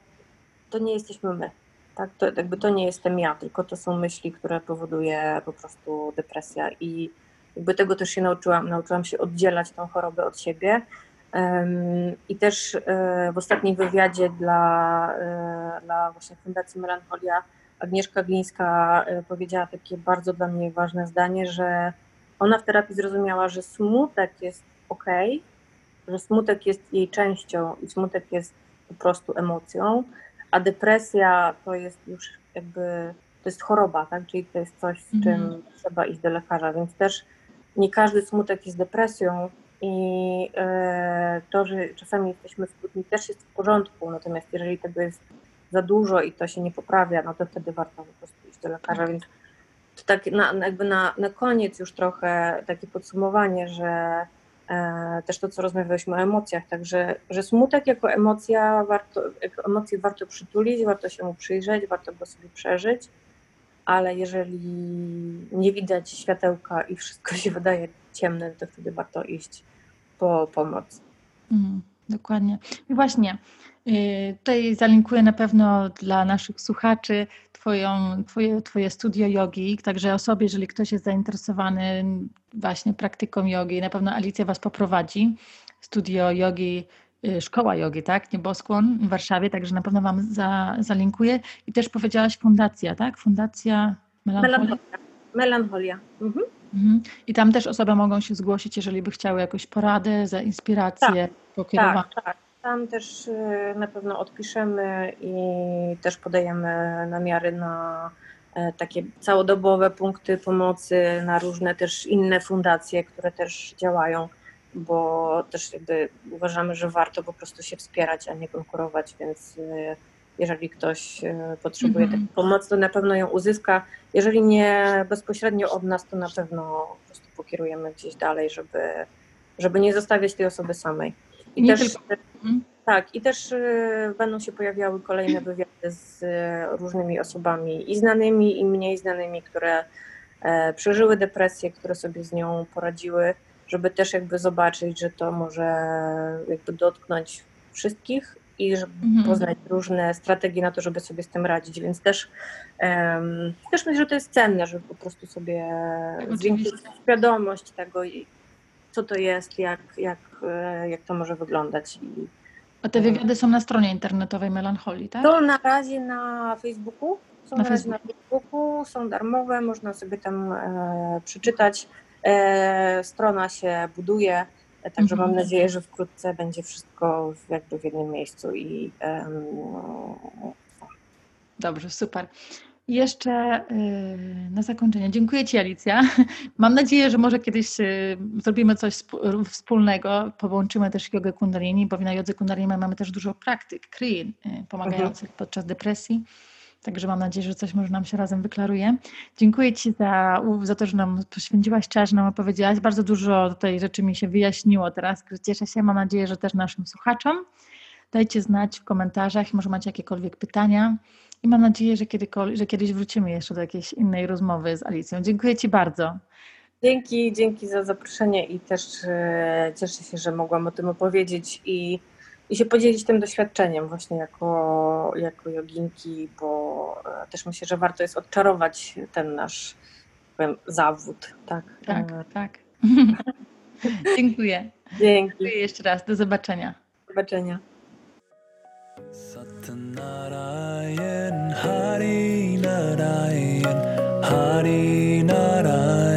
to nie jesteśmy my. Tak, to, jakby to nie jestem ja, tylko to są myśli, które powoduje po prostu depresja i jakby tego też się nauczyłam, nauczyłam się oddzielać tą chorobę od siebie i też w ostatnim wywiadzie dla, dla właśnie Fundacji Melancholia Agnieszka Glińska powiedziała takie bardzo dla mnie ważne zdanie, że ona w terapii zrozumiała, że smutek jest okej, że smutek jest jej częścią i smutek jest po prostu emocją, a depresja to jest już jakby, to jest choroba, tak? Czyli to jest coś, z czym mm. trzeba iść do lekarza, więc też nie każdy smutek jest depresją i to, że czasami jesteśmy smutni, też jest w porządku, natomiast jeżeli tego jest za dużo i to się nie poprawia, no to wtedy warto po prostu iść do lekarza, więc to tak na, jakby na, na koniec już trochę takie podsumowanie, że też to, co rozmawialiśmy o emocjach, także że smutek jako emocja, warto, jako emocję warto przytulić, warto się mu przyjrzeć, warto go sobie przeżyć, ale jeżeli nie widać światełka i wszystko się wydaje ciemne, to wtedy warto iść po pomoc. Mm, dokładnie. I właśnie tutaj zalinkuję na pewno dla naszych słuchaczy twoją, twoje, twoje studio jogi, także osobie, jeżeli ktoś jest zainteresowany właśnie praktyką jogi, na pewno Alicja was poprowadzi. Studio jogi, szkoła jogi, tak? Nieboskłon w Warszawie, także na pewno wam za, zalinkuję. I też powiedziałaś fundacja, tak? Fundacja Melancholia. Melancholia. Melancholia. Mhm. Mhm. I tam też osoby mogą się zgłosić, jeżeli by chciały jakąś poradę, za inspirację, tak, pokierowanie. Tak, tak. Tam też na pewno odpiszemy i też podajemy namiary na takie całodobowe punkty pomocy, na różne też inne fundacje, które też działają, bo też jakby uważamy, że warto po prostu się wspierać, a nie konkurować, więc jeżeli ktoś potrzebuje mm-hmm. takiej pomocy, to na pewno ją uzyska. Jeżeli nie bezpośrednio od nas, to na pewno po prostu pokierujemy gdzieś dalej, żeby, żeby nie zostawiać tej osoby samej. I też, tak, i też będą się pojawiały kolejne wywiady z różnymi osobami i znanymi, i mniej znanymi, które przeżyły depresję, które sobie z nią poradziły, żeby też jakby zobaczyć, że to może jakby dotknąć wszystkich i żeby mhm. poznać różne strategie na to, żeby sobie z tym radzić, więc też, um, też myślę, że to jest cenne, żeby po prostu sobie zwiększyć świadomość tego i co to jest, jak, jak, jak to może wyglądać i A te wywiady są na stronie internetowej Melancholii, tak? To na razie na Facebooku. Są na, na razie Facebooku. na Facebooku, są darmowe, można sobie tam e, przeczytać. E, strona się buduje, e, także mhm. mam nadzieję, że wkrótce będzie wszystko w, jakby w jednym miejscu. I, e, no. Dobrze, super. I jeszcze na zakończenie. Dziękuję Ci, Alicja. Mam nadzieję, że może kiedyś zrobimy coś wspólnego, połączymy też jogę kundalini, bo na jodze kundalini mamy też dużo praktyk, kryj pomagających mhm. podczas depresji. Także mam nadzieję, że coś może nam się razem wyklaruje. Dziękuję Ci za, za to, że nam poświęciłaś czas, że nam opowiedziałaś. Bardzo dużo tutaj rzeczy mi się wyjaśniło teraz. Cieszę się, mam nadzieję, że też naszym słuchaczom. Dajcie znać w komentarzach, może macie jakiekolwiek pytania. I mam nadzieję, że, że kiedyś wrócimy jeszcze do jakiejś innej rozmowy z Alicją. Dziękuję Ci bardzo. Dzięki, dzięki za zaproszenie i też e, cieszę się, że mogłam o tym opowiedzieć i, i się podzielić tym doświadczeniem właśnie jako, jako joginki, bo e, też myślę, że warto jest odczarować ten nasz, powiem, zawód. Tak, tak. E, tak. Dziękuję. Dzięki. Dziękuję jeszcze raz. Do zobaczenia. Do zobaczenia. Satyanarayan Hari Narayan Hari Narayan